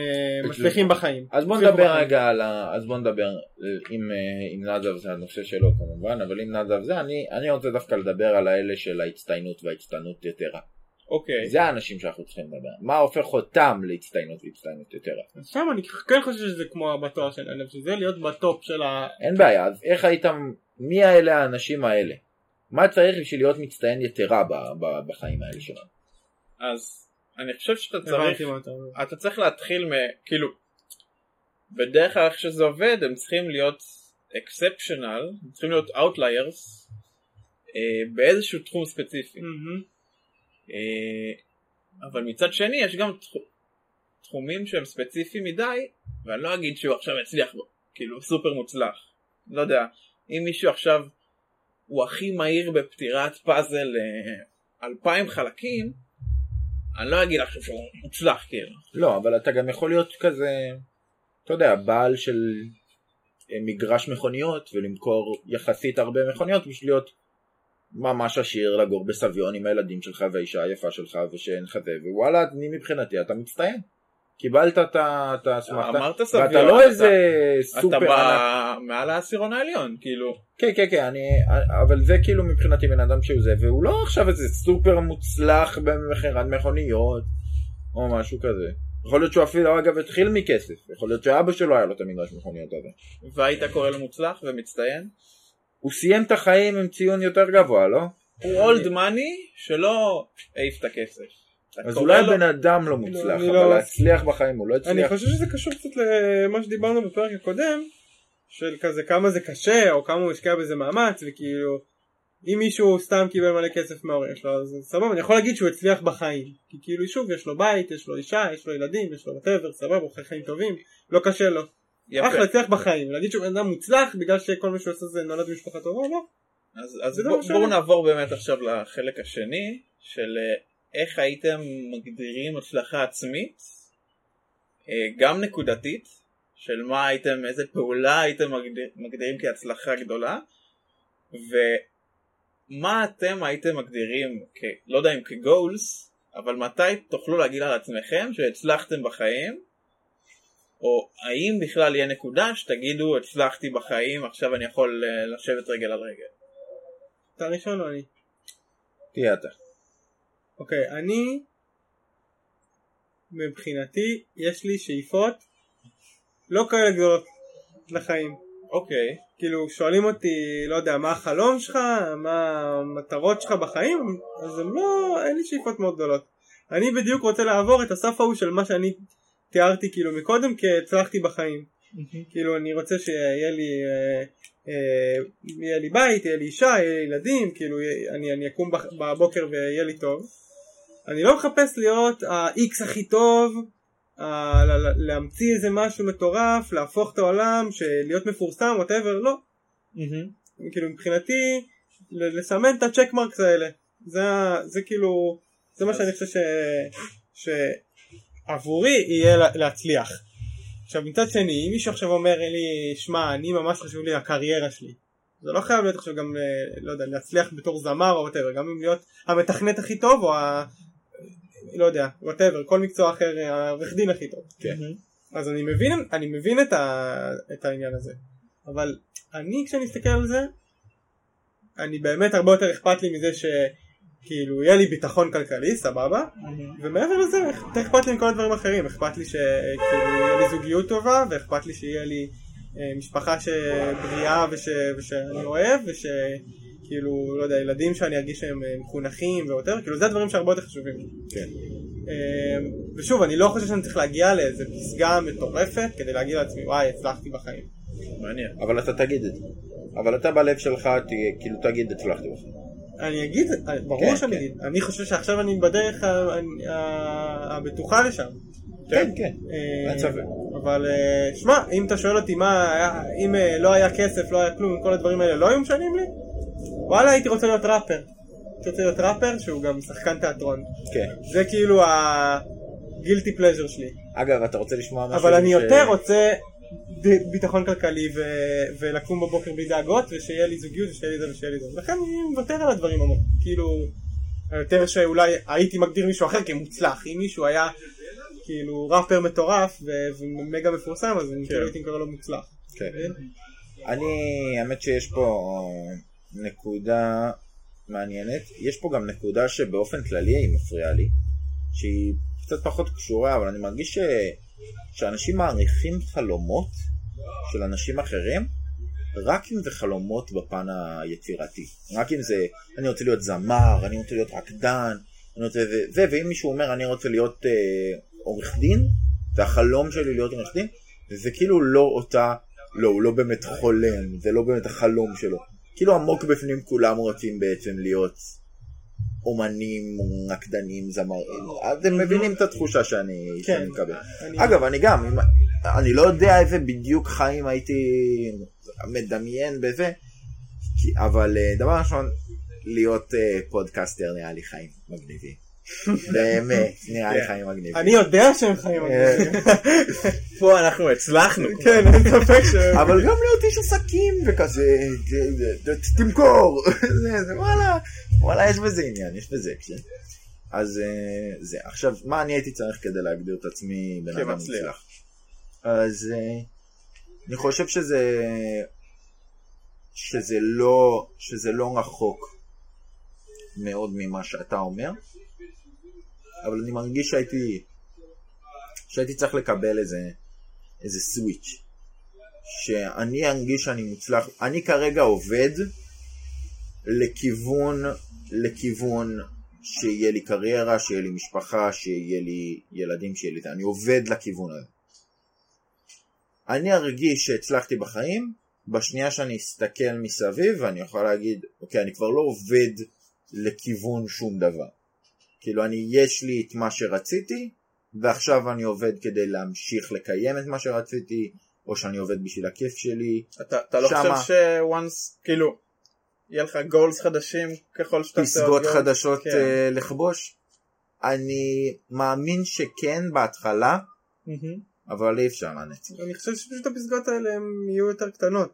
מצליחים בחיים. אז בוא נדבר רגע על ה... אז בוא נדבר עם נדב זה, אני חושב שלא כמובן, אבל אם נדב זה, אני רוצה דווקא לדבר על האלה של ההצטיינות וההצטיינות יתרה. אוקיי. זה האנשים שאנחנו צריכים לדבר. מה הופך אותם להצטיינות והצטיינות יתרה? אז שם אני כן חושב שזה כמו בתואר של אלף, שזה להיות בטופ של ה... אין בעיה, אז איך הייתם... מי האלה האנשים האלה? מה צריך בשביל להיות מצטיין יתרה בחיים האלה שלנו? אז... אני חושב שאתה צריך, אתה צריך להתחיל כאילו, בדרך כלל שזה עובד, הם צריכים להיות exceptional, הם צריכים להיות outliers, באיזשהו תחום ספציפי. אבל מצד שני, יש גם תחומים שהם ספציפיים מדי, ואני לא אגיד שהוא עכשיו הצליח בו, כאילו, סופר מוצלח. לא יודע, אם מישהו עכשיו הוא הכי מהיר בפתירת פאזל 2000 חלקים, אני לא אגיד לך שהוא מוצלח כאילו. לא, אבל אתה גם יכול להיות כזה, אתה יודע, בעל של מגרש מכוניות ולמכור יחסית הרבה מכוניות בשביל להיות ממש עשיר, לגור בסביון עם הילדים שלך והאישה היפה שלך ושאין חזה, ווואלה, אני מבחינתי, אתה מצטיין. קיבלת את הסמכת, ואתה לא איזה סופר... אתה בא מעל העשירון העליון, כאילו. כן, כן, כן, אבל זה כאילו מבחינתי בן אדם שהוא זה, והוא לא עכשיו איזה סופר מוצלח במחירת מכוניות, או משהו כזה. יכול להיות שהוא אפילו, אגב, התחיל מכסף, יכול להיות שאבא שלו היה לו את המגרש מכוניות הזה. והיית קורא לו מוצלח ומצטיין? הוא סיים את החיים עם ציון יותר גבוה, לא? הוא אולד מאני שלא העיף את הכסף. אז אולי בן אדם לא מוצלח, אבל להצליח בחיים הוא לא הצליח. אני חושב שזה קשור קצת למה שדיברנו בפרק הקודם, של כזה כמה זה קשה, או כמה הוא השקיע בזה מאמץ, וכאילו, אם מישהו סתם קיבל מלא כסף מההורים שלו, אז סבבה, אני יכול להגיד שהוא הצליח בחיים. כי כאילו, שוב, יש לו בית, יש לו אישה, יש לו ילדים, יש לו וטבר, סבבה, הוא חי חיים טובים, לא קשה לו. איך להצליח בחיים? להגיד שהוא בן אדם מוצלח, בגלל שכל מי שעושה זה נולד במשפחה טובה, לא? אז בואו נעבור באמת עכשיו לחלק השני של איך הייתם מגדירים הצלחה עצמית, גם נקודתית, של מה הייתם, איזה פעולה הייתם מגדירים כהצלחה גדולה, ומה אתם הייתם מגדירים, לא יודע אם כגולס, אבל מתי תוכלו להגיד על עצמכם שהצלחתם בחיים, או האם בכלל יהיה נקודה שתגידו הצלחתי בחיים, עכשיו אני יכול לשבת רגל על רגל. אתה ראשון או אני? תהיה אתה. אוקיי, אני, מבחינתי, יש לי שאיפות לא כאלה גדולות לחיים. אוקיי. כאילו, שואלים אותי, לא יודע, מה החלום שלך, מה המטרות שלך בחיים, אז הם לא, אין לי שאיפות מאוד גדולות. אני בדיוק רוצה לעבור את הסף ההוא של מה שאני תיארתי, כאילו, מקודם, כי הצלחתי בחיים. כאילו, אני רוצה שיהיה לי... יהיה לי בית, יהיה לי אישה, יהיה לי ילדים, כאילו אני אקום בבוקר ויהיה לי טוב. אני לא מחפש להיות ה-X הכי טוב, להמציא איזה משהו מטורף, להפוך את העולם, להיות מפורסם, whatever, לא. כאילו מבחינתי, לסמן את הצ'קמרקס האלה. זה כאילו, זה מה שאני חושב שעבורי יהיה להצליח. עכשיו מצד שני, אם מישהו עכשיו אומר לי, שמע, אני ממש חשוב לי הקריירה שלי, זה לא חייב להיות עכשיו גם, לא יודע, להצליח בתור זמר או whatever, גם אם להיות המתכנת הכי טוב או לא יודע, whatever, כל מקצוע אחר, העורך דין הכי טוב. אז אני מבין את העניין הזה. אבל אני, כשאני אסתכל על זה, אני באמת הרבה יותר אכפת לי מזה כאילו, יהיה לי ביטחון כלכלי, סבבה, ומעבר לזה, אכפת לי עם כל הדברים האחרים, אכפת לי שיהיה לי זוגיות טובה, ואכפת לי שיהיה לי משפחה שבריאה ושאני אוהב, ושכאילו, לא יודע, ילדים שאני ארגיש שהם מחונכים ויותר, כאילו, זה הדברים שהרבה יותר חשובים. כן. ושוב, אני לא חושב שאני צריך להגיע לאיזה פסגה מטורפת, כדי להגיד לעצמי, וואי, הצלחתי בחיים. מעניין. אבל אתה תגיד את זה. אבל אתה בלב שלך, כאילו תגיד, הצלחתי לך. אני אגיד, ברור שאני אגיד. אני חושב שעכשיו אני בדרך הבטוחה לשם. כן, כן. אבל, שמע, אם אתה שואל אותי מה היה, אם לא היה כסף, לא היה כלום, כל הדברים האלה לא היו משנים לי, וואלה, הייתי רוצה להיות ראפר. הייתי רוצה להיות ראפר שהוא גם שחקן תיאטרון. כן. זה כאילו הגילטי פלז'ר שלי. אגב, אתה רוצה לשמוע משהו? אבל אני יותר רוצה ביטחון כלכלי ולקום בבוקר בלי דאגות, ושיהיה לי זוגיות, ושיהיה לי זה ושיהיה לי זה. ולכן אני מוותר על הדברים האלה. כאילו, יותר שאולי הייתי מגדיר מישהו אחר כמוצלח. אם מישהו היה כאילו ראפר מטורף ומגה מפורסם, אז אני כאילו הייתי קורא לו מוצלח. כן. האמת שיש פה נקודה מעניינת. יש פה גם נקודה שבאופן כללי היא מפריעה לי, שהיא קצת פחות קשורה, אבל אני מרגיש שאנשים מעריכים חלומות של אנשים אחרים, רק אם זה חלומות בפן היצירתי. רק אם זה, אני רוצה להיות זמר, אני רוצה להיות רקדן, אני רוצה זה, ואם מישהו אומר, אני רוצה להיות עורך דין, והחלום שלי להיות עורך דין, זה כאילו לא אותה, לא, הוא לא באמת חולם, זה לא באמת החלום שלו. כאילו עמוק בפנים כולם רוצים בעצם להיות אומנים, נקדנים, זמרים. אתם מבינים את התחושה שאני מקבל. אגב, אני גם, אני לא יודע איזה בדיוק חיים הייתי מדמיין בזה, אבל דבר ראשון, להיות פודקאסטר נראה לי חיים מגניבים. באמת, נראה לי חיים מגניבים. אני יודע שהם חיים מגניבים. פה אנחנו הצלחנו. כן, אין ספק שהם. אבל גם להיות איש עסקים וכזה, תמכור. וואלה. וואלה, יש בזה עניין, יש בזה אקשן. אז זה. עכשיו, מה אני הייתי צריך כדי להגדיר את עצמי בן אדם מצליח? אז אני חושב שזה לא רחוק מאוד ממה שאתה אומר, אבל אני מרגיש שהייתי צריך לקבל איזה סוויץ', שאני ארגיש שאני מוצלח. אני כרגע עובד לכיוון שיהיה לי קריירה, שיהיה לי משפחה, שיהיה לי ילדים, שיהיה לי... אני עובד לכיוון הזה. אני ארגיש שהצלחתי בחיים, בשנייה שאני אסתכל מסביב, אני יכול להגיד, אוקיי, אני כבר לא עובד לכיוון שום דבר. כאילו, יש לי את מה שרציתי, ועכשיו אני עובד כדי להמשיך לקיים את מה שרציתי, או שאני עובד בשביל הכיף שלי. אתה לא חושב שוואנס, כאילו... יהיה לך גולס חדשים ככל שאתה... פסגות חדשות לכבוש? אני מאמין שכן בהתחלה, אבל אי אפשר לנצח. אני חושב שפשוט הפסגות האלה יהיו יותר קטנות.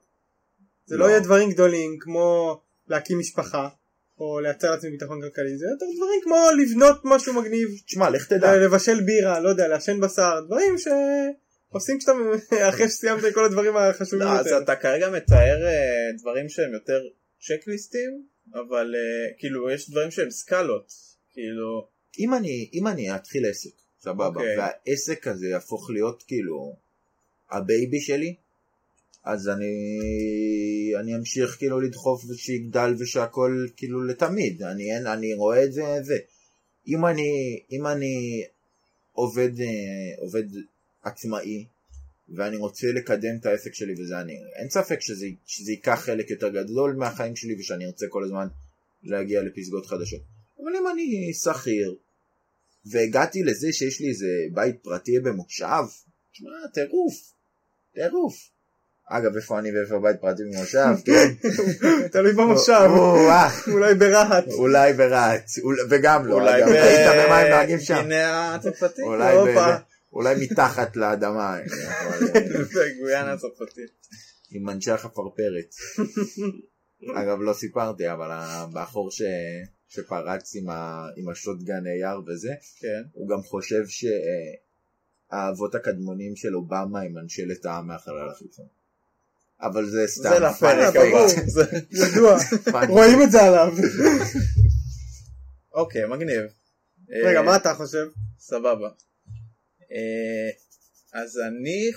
זה לא יהיה דברים גדולים כמו להקים משפחה, או לייצר לעצמי ביטחון כלכלי. זה יותר דברים כמו לבנות משהו מגניב. תשמע, לך תדע. לבשל בירה, לא יודע, לעשן בשר, דברים עושים כשאתה אחרי שסיימת כל הדברים החשובים יותר. אז אתה כרגע מתאר דברים שהם יותר... צ'קליסטים, אבל כאילו יש דברים שהם סקלות, כאילו... אם אני אתחיל עסק, סבבה, והעסק הזה יהפוך להיות כאילו הבייבי שלי, אז אני אמשיך כאילו לדחוף ושיגדל ושהכל כאילו לתמיד, אני רואה את זה. אם אני עובד עצמאי, ואני רוצה לקדם את העסק שלי, וזה אין ספק שזה ייקח חלק יותר גדול מהחיים שלי, ושאני ארצה כל הזמן להגיע לפסגות חדשות. אבל אם אני שכיר, והגעתי לזה שיש לי איזה בית פרטי במושב, תשמע, טירוף. אגב, איפה אני ואיפה בית פרטי במושב? תלוי במושב. אולי ברהט. וגם לא. אולי ברהט. אולי ברהט. אולי מתחת לאדמה. גויאנה הצרפתית. עם מנצ'ח הפרפרת. אגב, לא סיפרתי, אבל הבחור שפרץ עם השוטגן AR וזה, הוא גם חושב שהאבות הקדמונים של אובמה הם מנשלת העם מהחלל החיצון. אבל זה סתם. זה לפרק, ברור. זה ידוע. רואים את זה עליו. אוקיי, מגניב. רגע, מה אתה חושב? סבבה. אז אני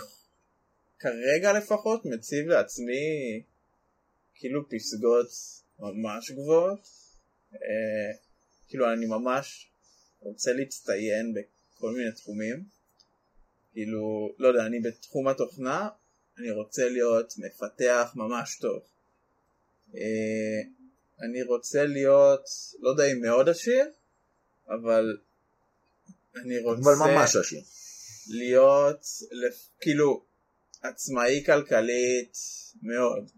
כרגע לפחות מציב לעצמי כאילו פסגות ממש גבוהות, כאילו אני ממש רוצה להצטיין בכל מיני תחומים, כאילו לא יודע, אני בתחום התוכנה, אני רוצה להיות מפתח ממש טוב, אני רוצה להיות, לא יודע אם מאוד עשיר, אבל אני רוצה... אבל ממש עשיר. להיות, כאילו, עצמאי כלכלית מאוד.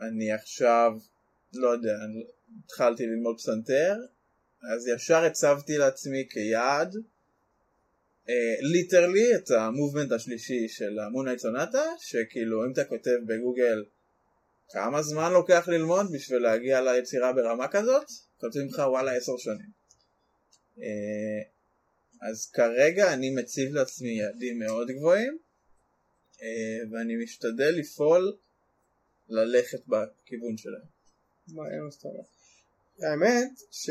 אני עכשיו, לא יודע, התחלתי ללמוד פסנתר, אז ישר הצבתי לעצמי כיעד, ליטרלי את המובמנט השלישי של המונאי צונטה, שכאילו אם אתה כותב בגוגל כמה זמן לוקח ללמוד בשביל להגיע ליצירה ברמה כזאת, כותבים לך וואלה 10 שנים. אז כרגע אני מציב לעצמי יעדים מאוד גבוהים, ואני משתדל לפעול ללכת בכיוון שלהם. מה אין מסתובב? האמת ש...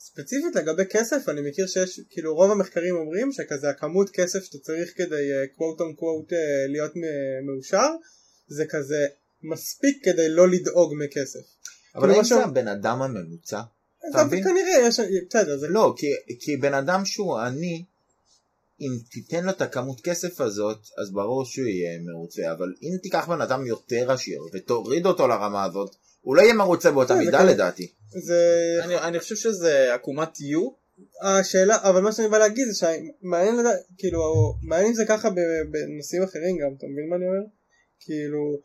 ספציפית לגבי כסף, אני מכיר שיש, כאילו רוב המחקרים אומרים שכזה הכמות כסף שאתה צריך כדי quote on quote להיות מאושר, זה כזה מספיק כדי לא לדאוג מכסף. אבל אם זה הבן אדם הממוצע? זה כנראה, בסדר. לא, כי בן אדם שהוא עני, אם תיתן לו את הכמות כסף הזאת, אז ברור שהוא יהיה מרוצה, אבל אם תיקח בן אדם יותר עשיר ותוריד אותו לרמה הזאת, הוא לא יהיה מרוצה באותה מידה לדעתי. אני חושב שזה עקומת יו. השאלה, אבל מה שאני בא להגיד זה שמעניין לדעת, כאילו, מעניין אם זה ככה בנושאים אחרים גם, אתה מבין מה אני אומר? כאילו,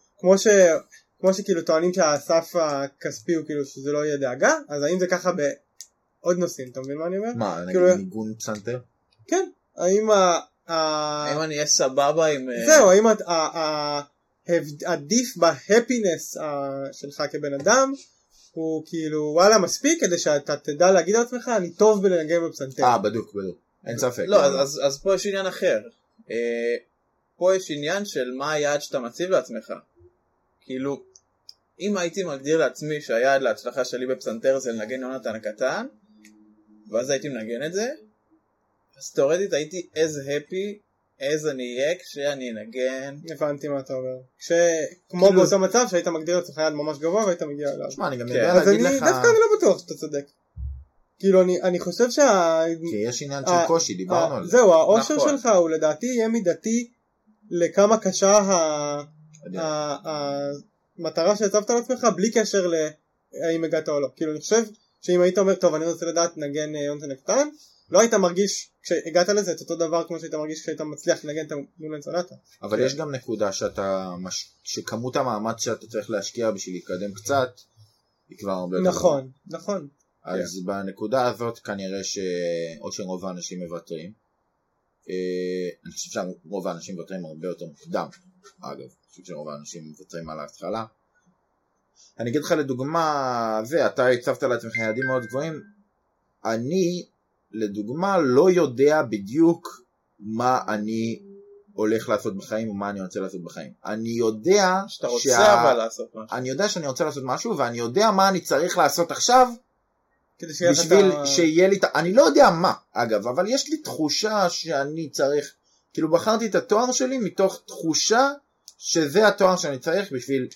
כמו שכאילו טוענים שהסף הכספי הוא כאילו שזה לא יהיה דאגה, אז האם זה ככה בעוד נושאים, אתה מבין מה אני אומר? מה, נגיד ניגון פסנתר? כן, האם אני אהיה סבבה עם... זהו, האם עדיף בהפינס שלך כבן אדם הוא כאילו וואלה מספיק כדי שאתה תדע להגיד על עצמך אני טוב בלנגן בפסנתר. בדוק, בדוק, אין ספק. לא, אז פה יש עניין אחר, פה יש עניין של מה היעד שאתה מציב לעצמך. כאילו אם הייתי מגדיר לעצמי שהיעד להצלחה שלי בפסנתר זה לנגן יונתן הקטן, ואז הייתי מנגן את זה, אז תאורטית הייתי איזה happy אז אני אהיה כשאני אנגן. הבנתי מה אתה אומר. כמו באותו מצב שהיית מגדיר לעצמך יד ממש גבוה והיית מגיע אליו. תשמע, אני גם יודע להגיד לך... דווקא אני לא בטוח שאתה צודק. כאילו, אני חושב שה... כי יש עניין של קושי, דיברנו על זה. זהו, האושר שלך הוא לדעתי יהיה מידתי לכמה קשה המטרה שהצבת על עצמך, בלי קשר לאם הגעת או לא. כאילו, אני חושב שאם היית אומר, טוב, אני רוצה לדעת נגן יונתן הקטן, לא היית מרגיש כשהגעת לזה את אותו דבר כמו שהיית מרגיש כשהיית מצליח לנגן את המולן צונטה. אבל יש גם נקודה שכמות המאמץ שאתה צריך להשקיע בשביל להתקדם קצת היא כבר הרבה יותר. נכון, נכון. אז בנקודה הזאת כנראה שרוב האנשים מבטרים. אני חושב שרוב האנשים מבטרים הרבה יותר מוקדם. אגב, אני חושב שרוב האנשים מבטרים על ההתחלה. אני אגיד לך לדוגמה, אתה הצבת לעצמך יעדים מאוד גבוהים. אני לדוגמה לא יודע בדיוק מה אני הולך לעשות בחיים ומה אני רוצה לעשות בחיים. אני יודע שאתה רוצה אבל לעשות משהו. אני יודע שאני רוצה לעשות משהו ואני יודע מה אני צריך לעשות עכשיו בשביל שיהיה לי... אני לא יודע מה, אגב, אבל יש לי תחושה שאני צריך... כאילו בחרתי את התואר שלי מתוך תחושה שזה התואר שאני צריך בשביל...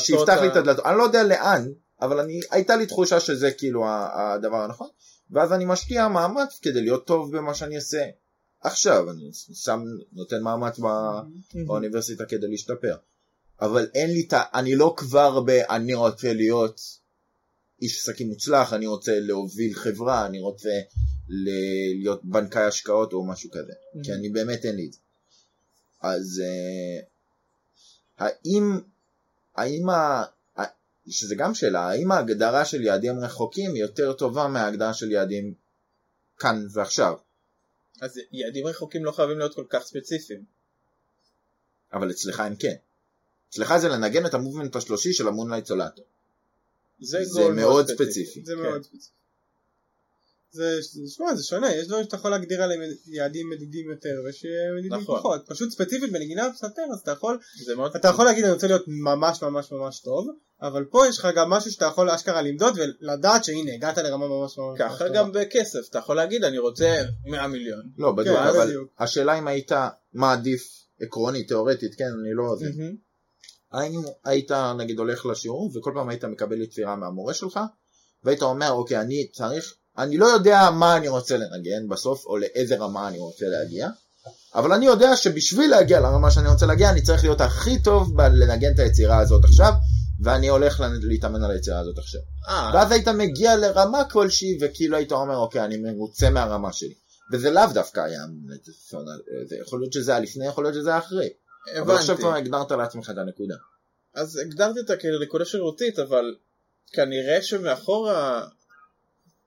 שיפתח לי את הדלתות. אני לא יודע לאן, אבל הייתה לי תחושה שזה כאילו הדבר הנכון. ואז אני משקיע מאמץ כדי להיות טוב במה שאני אעשה. עכשיו אני נותן מאמץ באוניברסיטה כדי להשתפר. אבל אין לי, אני לא כבר אני רוצה להיות איש עסקים מוצלח, אני רוצה להוביל חברה, אני רוצה להיות בנקאי השקעות או משהו כזה. כי אני באמת אין לי את זה. אז האם שזה גם שאלה, האם ההגדרה של יעדים רחוקים היא יותר טובה מההגדרה של יעדים כאן ועכשיו? אז יעדים רחוקים לא חייבים להיות כל כך ספציפיים. אבל אצלך הם כן. אצלך זה לנגן את המובמנט השלושי של המונלייט סולאטו. זה מאוד ספציפי. זה מאוד ספציפי. זה שונה, יש דברים שאתה יכול להגדיר עליהם יעדים מדידים יותר ויש מדידים פחות. פשוט ספציפית בנגינה הפסנתר, אז אתה יכול להגיד אני רוצה להיות ממש ממש ממש טוב, אבל פה יש לך גם משהו שאתה יכול אשכרה למדוד ולדעת שהנה הגעת לרמה ממש ממש טובה. ככה גם בכסף, אתה יכול להגיד אני רוצה 100 מיליון. לא, בדיוק, אבל השאלה אם היית מעדיף עקרונית, תיאורטית, כן, אני לא עוזר. האם היית נגיד הולך לשיעור וכל פעם היית מקבל יצירה מהמורה שלך והיית אומר אוקיי אני לא יודע מה אני רוצה לנגן בסוף, או לאיזה רמה אני רוצה להגיע, אבל אני יודע שבשביל להגיע לרמה שאני רוצה להגיע, אני צריך להיות הכי טוב בלנגן את היצירה הזאת עכשיו, ואני הולך להתאמן על היצירה הזאת עכשיו. ואז היית מגיע לרמה כלשהי, וכאילו היית אומר, אוקיי, אני מרוצה מהרמה שלי. וזה לאו דווקא היה, יכול להיות שזה היה לפני, יכול להיות שזה היה אחרי. אבל עכשיו כבר הגדרת לעצמך את הנקודה. אז הגדרתי אותה כנקודה שירותית, אבל כנראה שמאחורה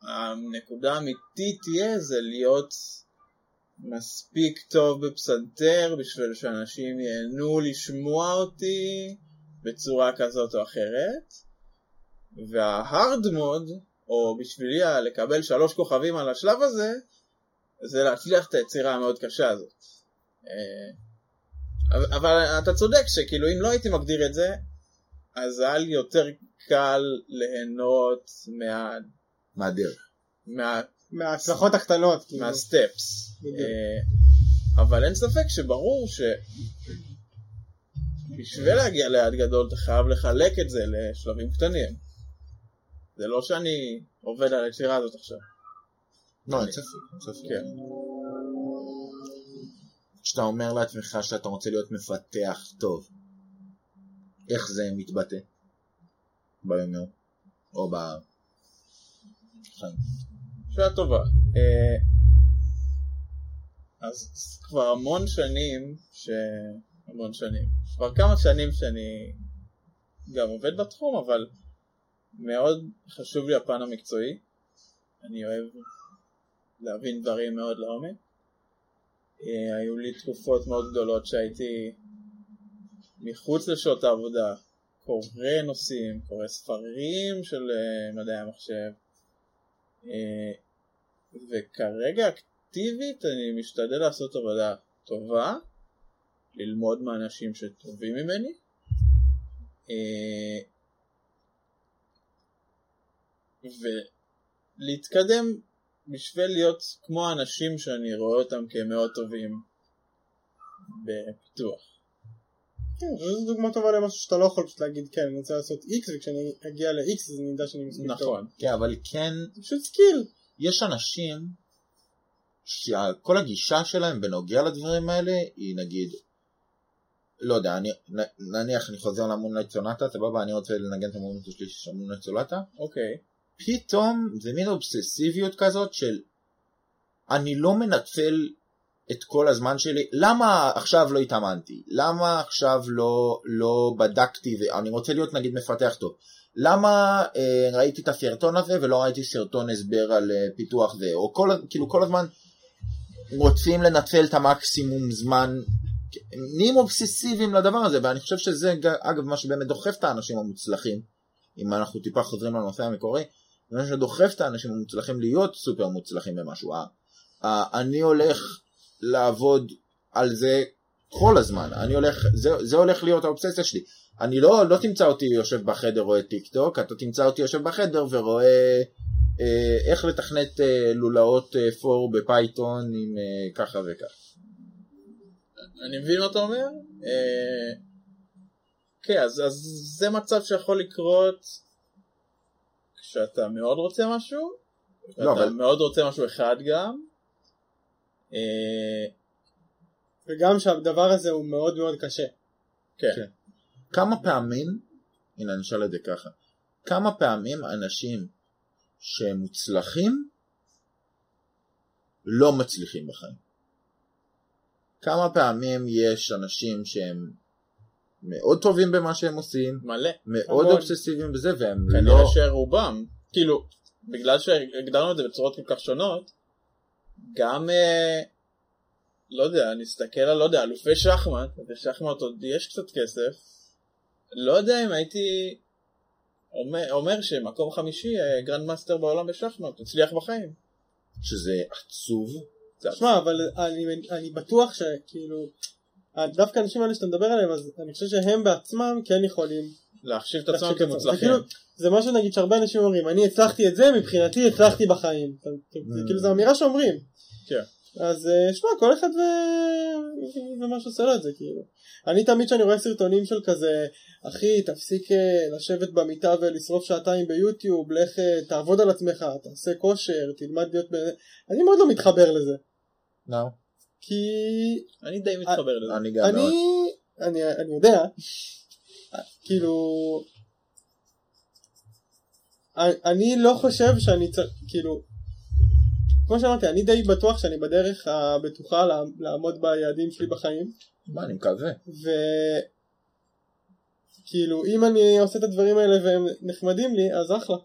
הנקודה האמיתית תהיה זה להיות מספיק טוב בפסנתר, בשביל שאנשים ייהנו לשמוע אותי בצורה כזאת או אחרת. וההרד מוד, או בשבילי לקבל 3 כוכבים על השלב הזה, זה להצליח את היצירה המאוד קשה הזאת. אבל אתה צודק שכאילו אם לא הייתי מגדיר את זה, אז היה לי יותר קל ליהנות מהדרך, מההצלחות הקטנות, מהסטפס. אבל אין ספק שברור שבשביל להגיע ליעד גדול אתה חייב לחלק את זה לשלבים קטנים. זה לא שאני עובד על היצירה הזאת עכשיו. לא, אין ספק. כן. כשאתה אומר לעצמך שאתה רוצה להיות מפתח טוב, איך זה מתבטא? ביום או בחיים? שאלה טובה. אז כבר המון שנים, כבר כמה שנים שאני גם עובד בתחום, אבל מאוד חשוב לי הפן המקצועי. אני אוהב להבין דברים מאוד לעומק. היו לי תקופות מאוד גדולות שהייתי מחוץ לשעות העבודה, קורא נושאים, קורא ספרים של מדעי המחשב, וכרגע אקטיבית אני משתדל לעשות עבודה טובה, ללמוד מאנשים שטובים ממני, ולהתקדם בשביל להיות כמו האנשים שאני רואה אותם כמאוד טובים בפיתוח. כן, זו דוגמה טובה למשהו שאתה לא יכול פשוט להגיד, כן, אני רוצה לעשות X, וכשאני אגיע ל-X אז אני יודע שאני מספיק טוב. נכון, כן, אבל כן, זה פשוט סקיל. יש אנשים שכל הגישה שלהם בנוגע לדברים האלה היא נגיד, לא יודע, נניח אני חוזר למונה צונטה, סבבה, אני רוצה לנגן את המונה שלי של המונה צונטה. אוקיי. פתאום זה מין אובססיביות כזאת של אני לא מנצל את כל הזמן שלי. למה עכשיו לא התאמנתי? למה עכשיו לא בדקתי? אני רוצה להיות נגיד מפתח טוב. למה ראיתי את הסרטון הזה ולא ראיתי סרטון הסבר על פיתוח זה? או כאילו כל הזמן רוצים לנצל את המקסימום זמן. נהיים אובססיביים לדבר הזה, ואני חושב שזה אגב מה שבאמת דוחף את האנשים המוצלחים. אם אנחנו טיפה חוזרים לנושא המקורי, זה מה שדוחף את האנשים המוצלחים להיות סופר מוצלחים במשהו. אני הולך לעבוד על זה כל הזמן. זה הולך להיות האובססיה שלי. אני לא תמצא אותי יושב בחדר רואה טיק טוק, אתה תמצא אותי יושב בחדר ורואה איך לתכנת לולאות פור בפייתון עם ככה וכך. אני מבין מה אתה אומר? כן, אז זה מצב שיכול לקרות כשאתה מאוד רוצה משהו, לא, ואתה אבל מאוד רוצה משהו אחד גם, וגם שהדבר הזה הוא מאוד מאוד קשה. כן. כן. כמה פעמים, הנה נשאל את זה ככה, כמה פעמים אנשים שהם מוצלחים לא מצליחים בחיים? כמה פעמים יש אנשים שהם מאוד טובים במה שהם עושים, מלא. מאוד אובססיביים בזה, והם לא, כנראה שרובם, כאילו, בגלל שהגדרנו את זה בצורות כל כך שונות, גם, לא יודע, נסתכל על, לא יודע, אלופי שחמט, בשחמט עוד יש קצת כסף, לא יודע אם הייתי אומר שמקום 5 גרנד מאסטר בעולם בשחמט, הצליח בחיים. שזה עצוב. תשמע, אבל אני בטוח שכאילו, דווקא האנשים האלה שאתה מדבר עליהם, אז אני חושב שהם בעצמם כן יכולים להחשיב את עצמם כמוצלחים. זה משהו נגיד שהרבה אנשים אומרים, אני הצלחתי את זה, מבחינתי הצלחתי בחיים. כאילו זו אמירה שאומרים. אז שמע, כל אחד ומה שעושה לו את זה. אני תמיד שאני רואה סרטונים של כזה, אחי, תפסיק לשבת במיטה ולשרוף 2 ביוטיוב, לך תעבוד על עצמך, תעשה כושר, תלמד להיות אני מאוד לא מתחבר לזה. לא. כי אני די מתחבר לזה. אני גם מאוד. אני יודע, כאילו, אני לא חושב שאני צריך, כאילו, כמו שאמרתי, אני די בטוח שאני בדרך הבטוחה לעמוד ביעדים שלי בחיים. מה, אני מקווה. וכאילו, אם אני עושה את הדברים האלה והם נחמדים לי, אז אחלה.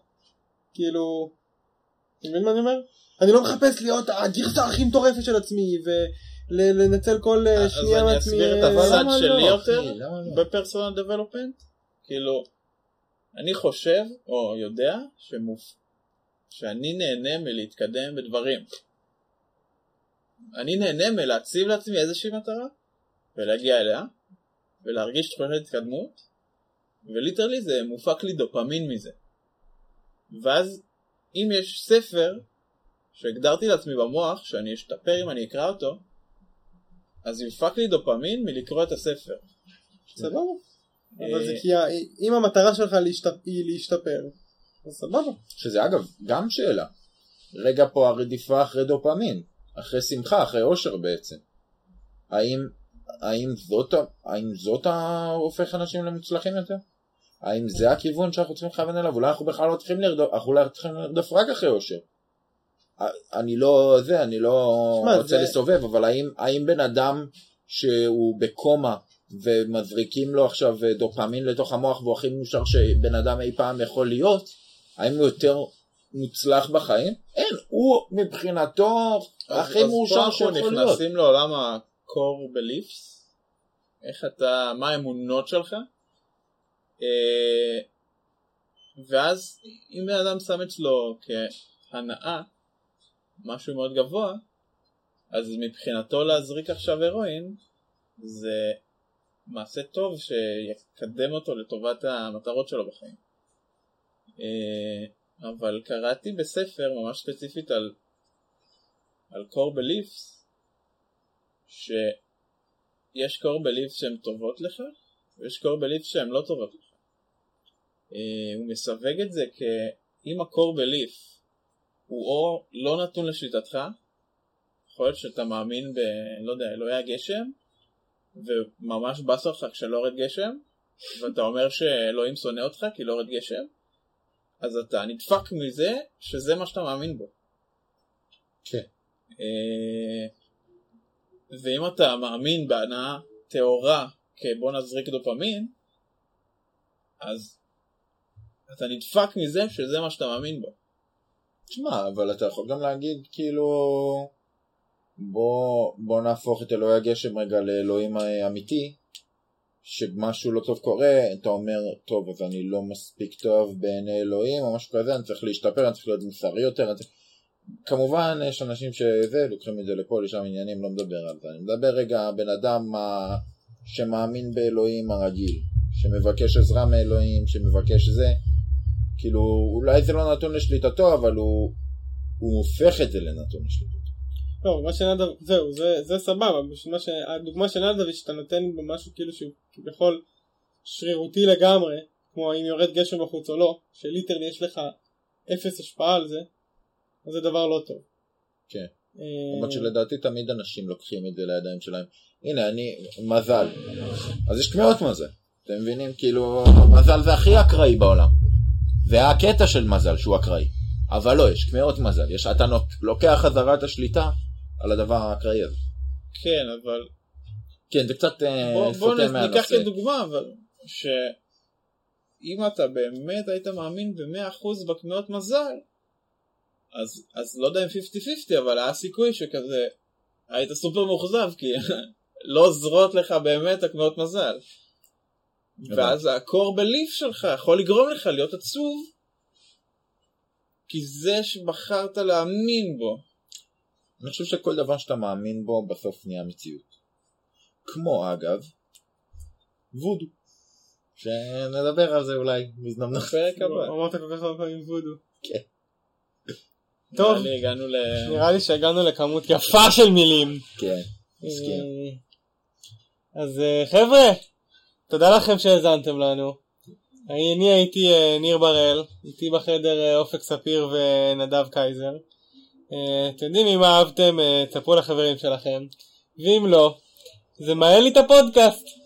כאילו, אתה מבין מה אני אומר? אני לא מחפש להיות הגרסה הכי מטורפת של עצמי, ולנצל כל שנייה מעצמי. אז אני אסביר את הפסד שלי יותר בפרסונל דבלופמנט. כאילו, אני חושב, או יודע, שאני נהנה מלהתקדם בדברים. אני נהנה מלהציב לעצמי איזושהי מטרה, ולהגיע אליה, ולהרגיש תחושת התקדמות, וליטרלי זה מופק לי דופמין מזה. ואז, אם יש ספר שהגדרתי לעצמי במוח שאני אשתפר אם אני אקרא אותו, אז יופק לי דופמין מלקרוא את הספר. סבבה. אבל זה כי אם המטרה שלך היא להשתפר, אז סבבה. שזה אגב גם שאלה. רגע פה הרדיפה אחרי דופמין, אחרי שמחה, אחרי אושר בעצם. האם זאת הופך אנשים למוצלחים יותר? האם זה הכיוון שאנחנו צריכים לכוון אליו? אולי אנחנו בכלל לא צריכים לרדוף רק אחרי אושר. אני לא רוצה לסובב, אבל האם בן אדם שהוא בקומה ומזריקים לו עכשיו דופמין לתוך המוח והוא הכי מאושר שבן אדם אי פעם יכול להיות, האם הוא יותר מוצלח בחיים? אין, הוא מבחינתו הכי מאושר שיכול להיות. אז פה נכנסים לעולם ה-core beliefs, איך אתה, מה האמונות שלך? ואז אם בן אדם שם אצלו כהנאה משהו מאוד גבוה, אז מבחינתו להזריק עכשיו הרואין זה מעשה טוב שיקדם אותו לטובת המטרות שלו בחיים. אבל קראתי בספר ממש ספציפית על core beliefs, שיש core beliefs שהן טובות לך ויש core beliefs שהן לא טובות לך. הוא מסווג את זה כאם ה-core belief הוא או לא נתון לשליטתך, יכול להיות שאתה מאמין ב... לא יודע, אלוהי הגשם, וממש בא סוף לך כשלא יורד גשם, ואתה אומר שאלוהים שונא אותך כי לא יורד גשם, אז אתה נדפק מזה שזה מה שאתה מאמין בו. כן. ואם אתה מאמין בהנאה תאורה כבוא נזריק דופמין, אז אתה נדפק מזה שזה מה שאתה מאמין בו. תשמע, אבל אתה יכול גם להגיד כאילו בוא נהפוך את אלוהי הגשם רגע לאלוהים האמיתי, שמשהו לא טוב קורה, אתה אומר טוב, אז אני לא מספיק טוב בעיני אלוהים או משהו כזה, אני צריך להשתפר, אני צריך להיות מוסרי יותר, כמובן יש אנשים שזה לוקחים את זה לפה לשם עניינים, לא מדבר על זה, אני מדבר רגע בן אדם שמאמין באלוהים הרגיל, שמבקש עזרה מאלוהים, שמבקש זה, כאילו, אולי זה לא נתון לשליטתו, אבל הוא הופך את זה לנתון לשליטתו. לא, מה שנדע, זהו, זה סבבה. הדוגמה שנדע היא שאתה נותן במשהו כאילו שהוא כביכול שרירותי לגמרי, כמו אם יורד גשם בחוץ או לא, שליטרלי יש לך אפס השפעה על זה, אז זה דבר לא טוב. כן. אבל שלדעתי תמיד אנשים לוקחים את זה לידיים שלהם. הנה, אני מזל. אז יש כמיות מזל. אתם מבינים? כאילו, מזל זה הכי אקראי בעולם. והקטע של מזל שהוא אקראי, אבל לא, יש כמאות מזל, יש, אתה לוקח חזרה את השליטה על הדבר האקראי הזה. כן, אבל כן, זה קצת סותם מהנושא. ניקח כדוגמה, אבל שאם אתה באמת היית מאמין ב100% בכמאות מזל, אז לא יודע אם 50-50, אבל היה סיכוי שכזה היית סופר מוחזב, כי לא עוזרות לך באמת הכמאות מזל. ואז הקור בליף שלך יכול לגרום לך להיות עצוב, כי זה שבחרת להאמין בו. אני חושב שכל דבר שאתה מאמין בו בסוף נהיה מציאות. כמו אגב וודו, שנדבר על זה אולי בזמנו פרק הבא. אמרת כל כך הרבה פעמים וודו. כן, טוב, נראה לי שהגענו לכמות יפה של מילים. כן, מסכים. אז חבר'ה, תודה לכם שהזנתם לנו. אני הייתי ניר בראל, איתי בחדר אופק ספיר ונדב קייזר. אתם יודעים, אם אהבתם, תספרו לחברים שלכם. ואם לא, זה מעל לי את הפודקאסט.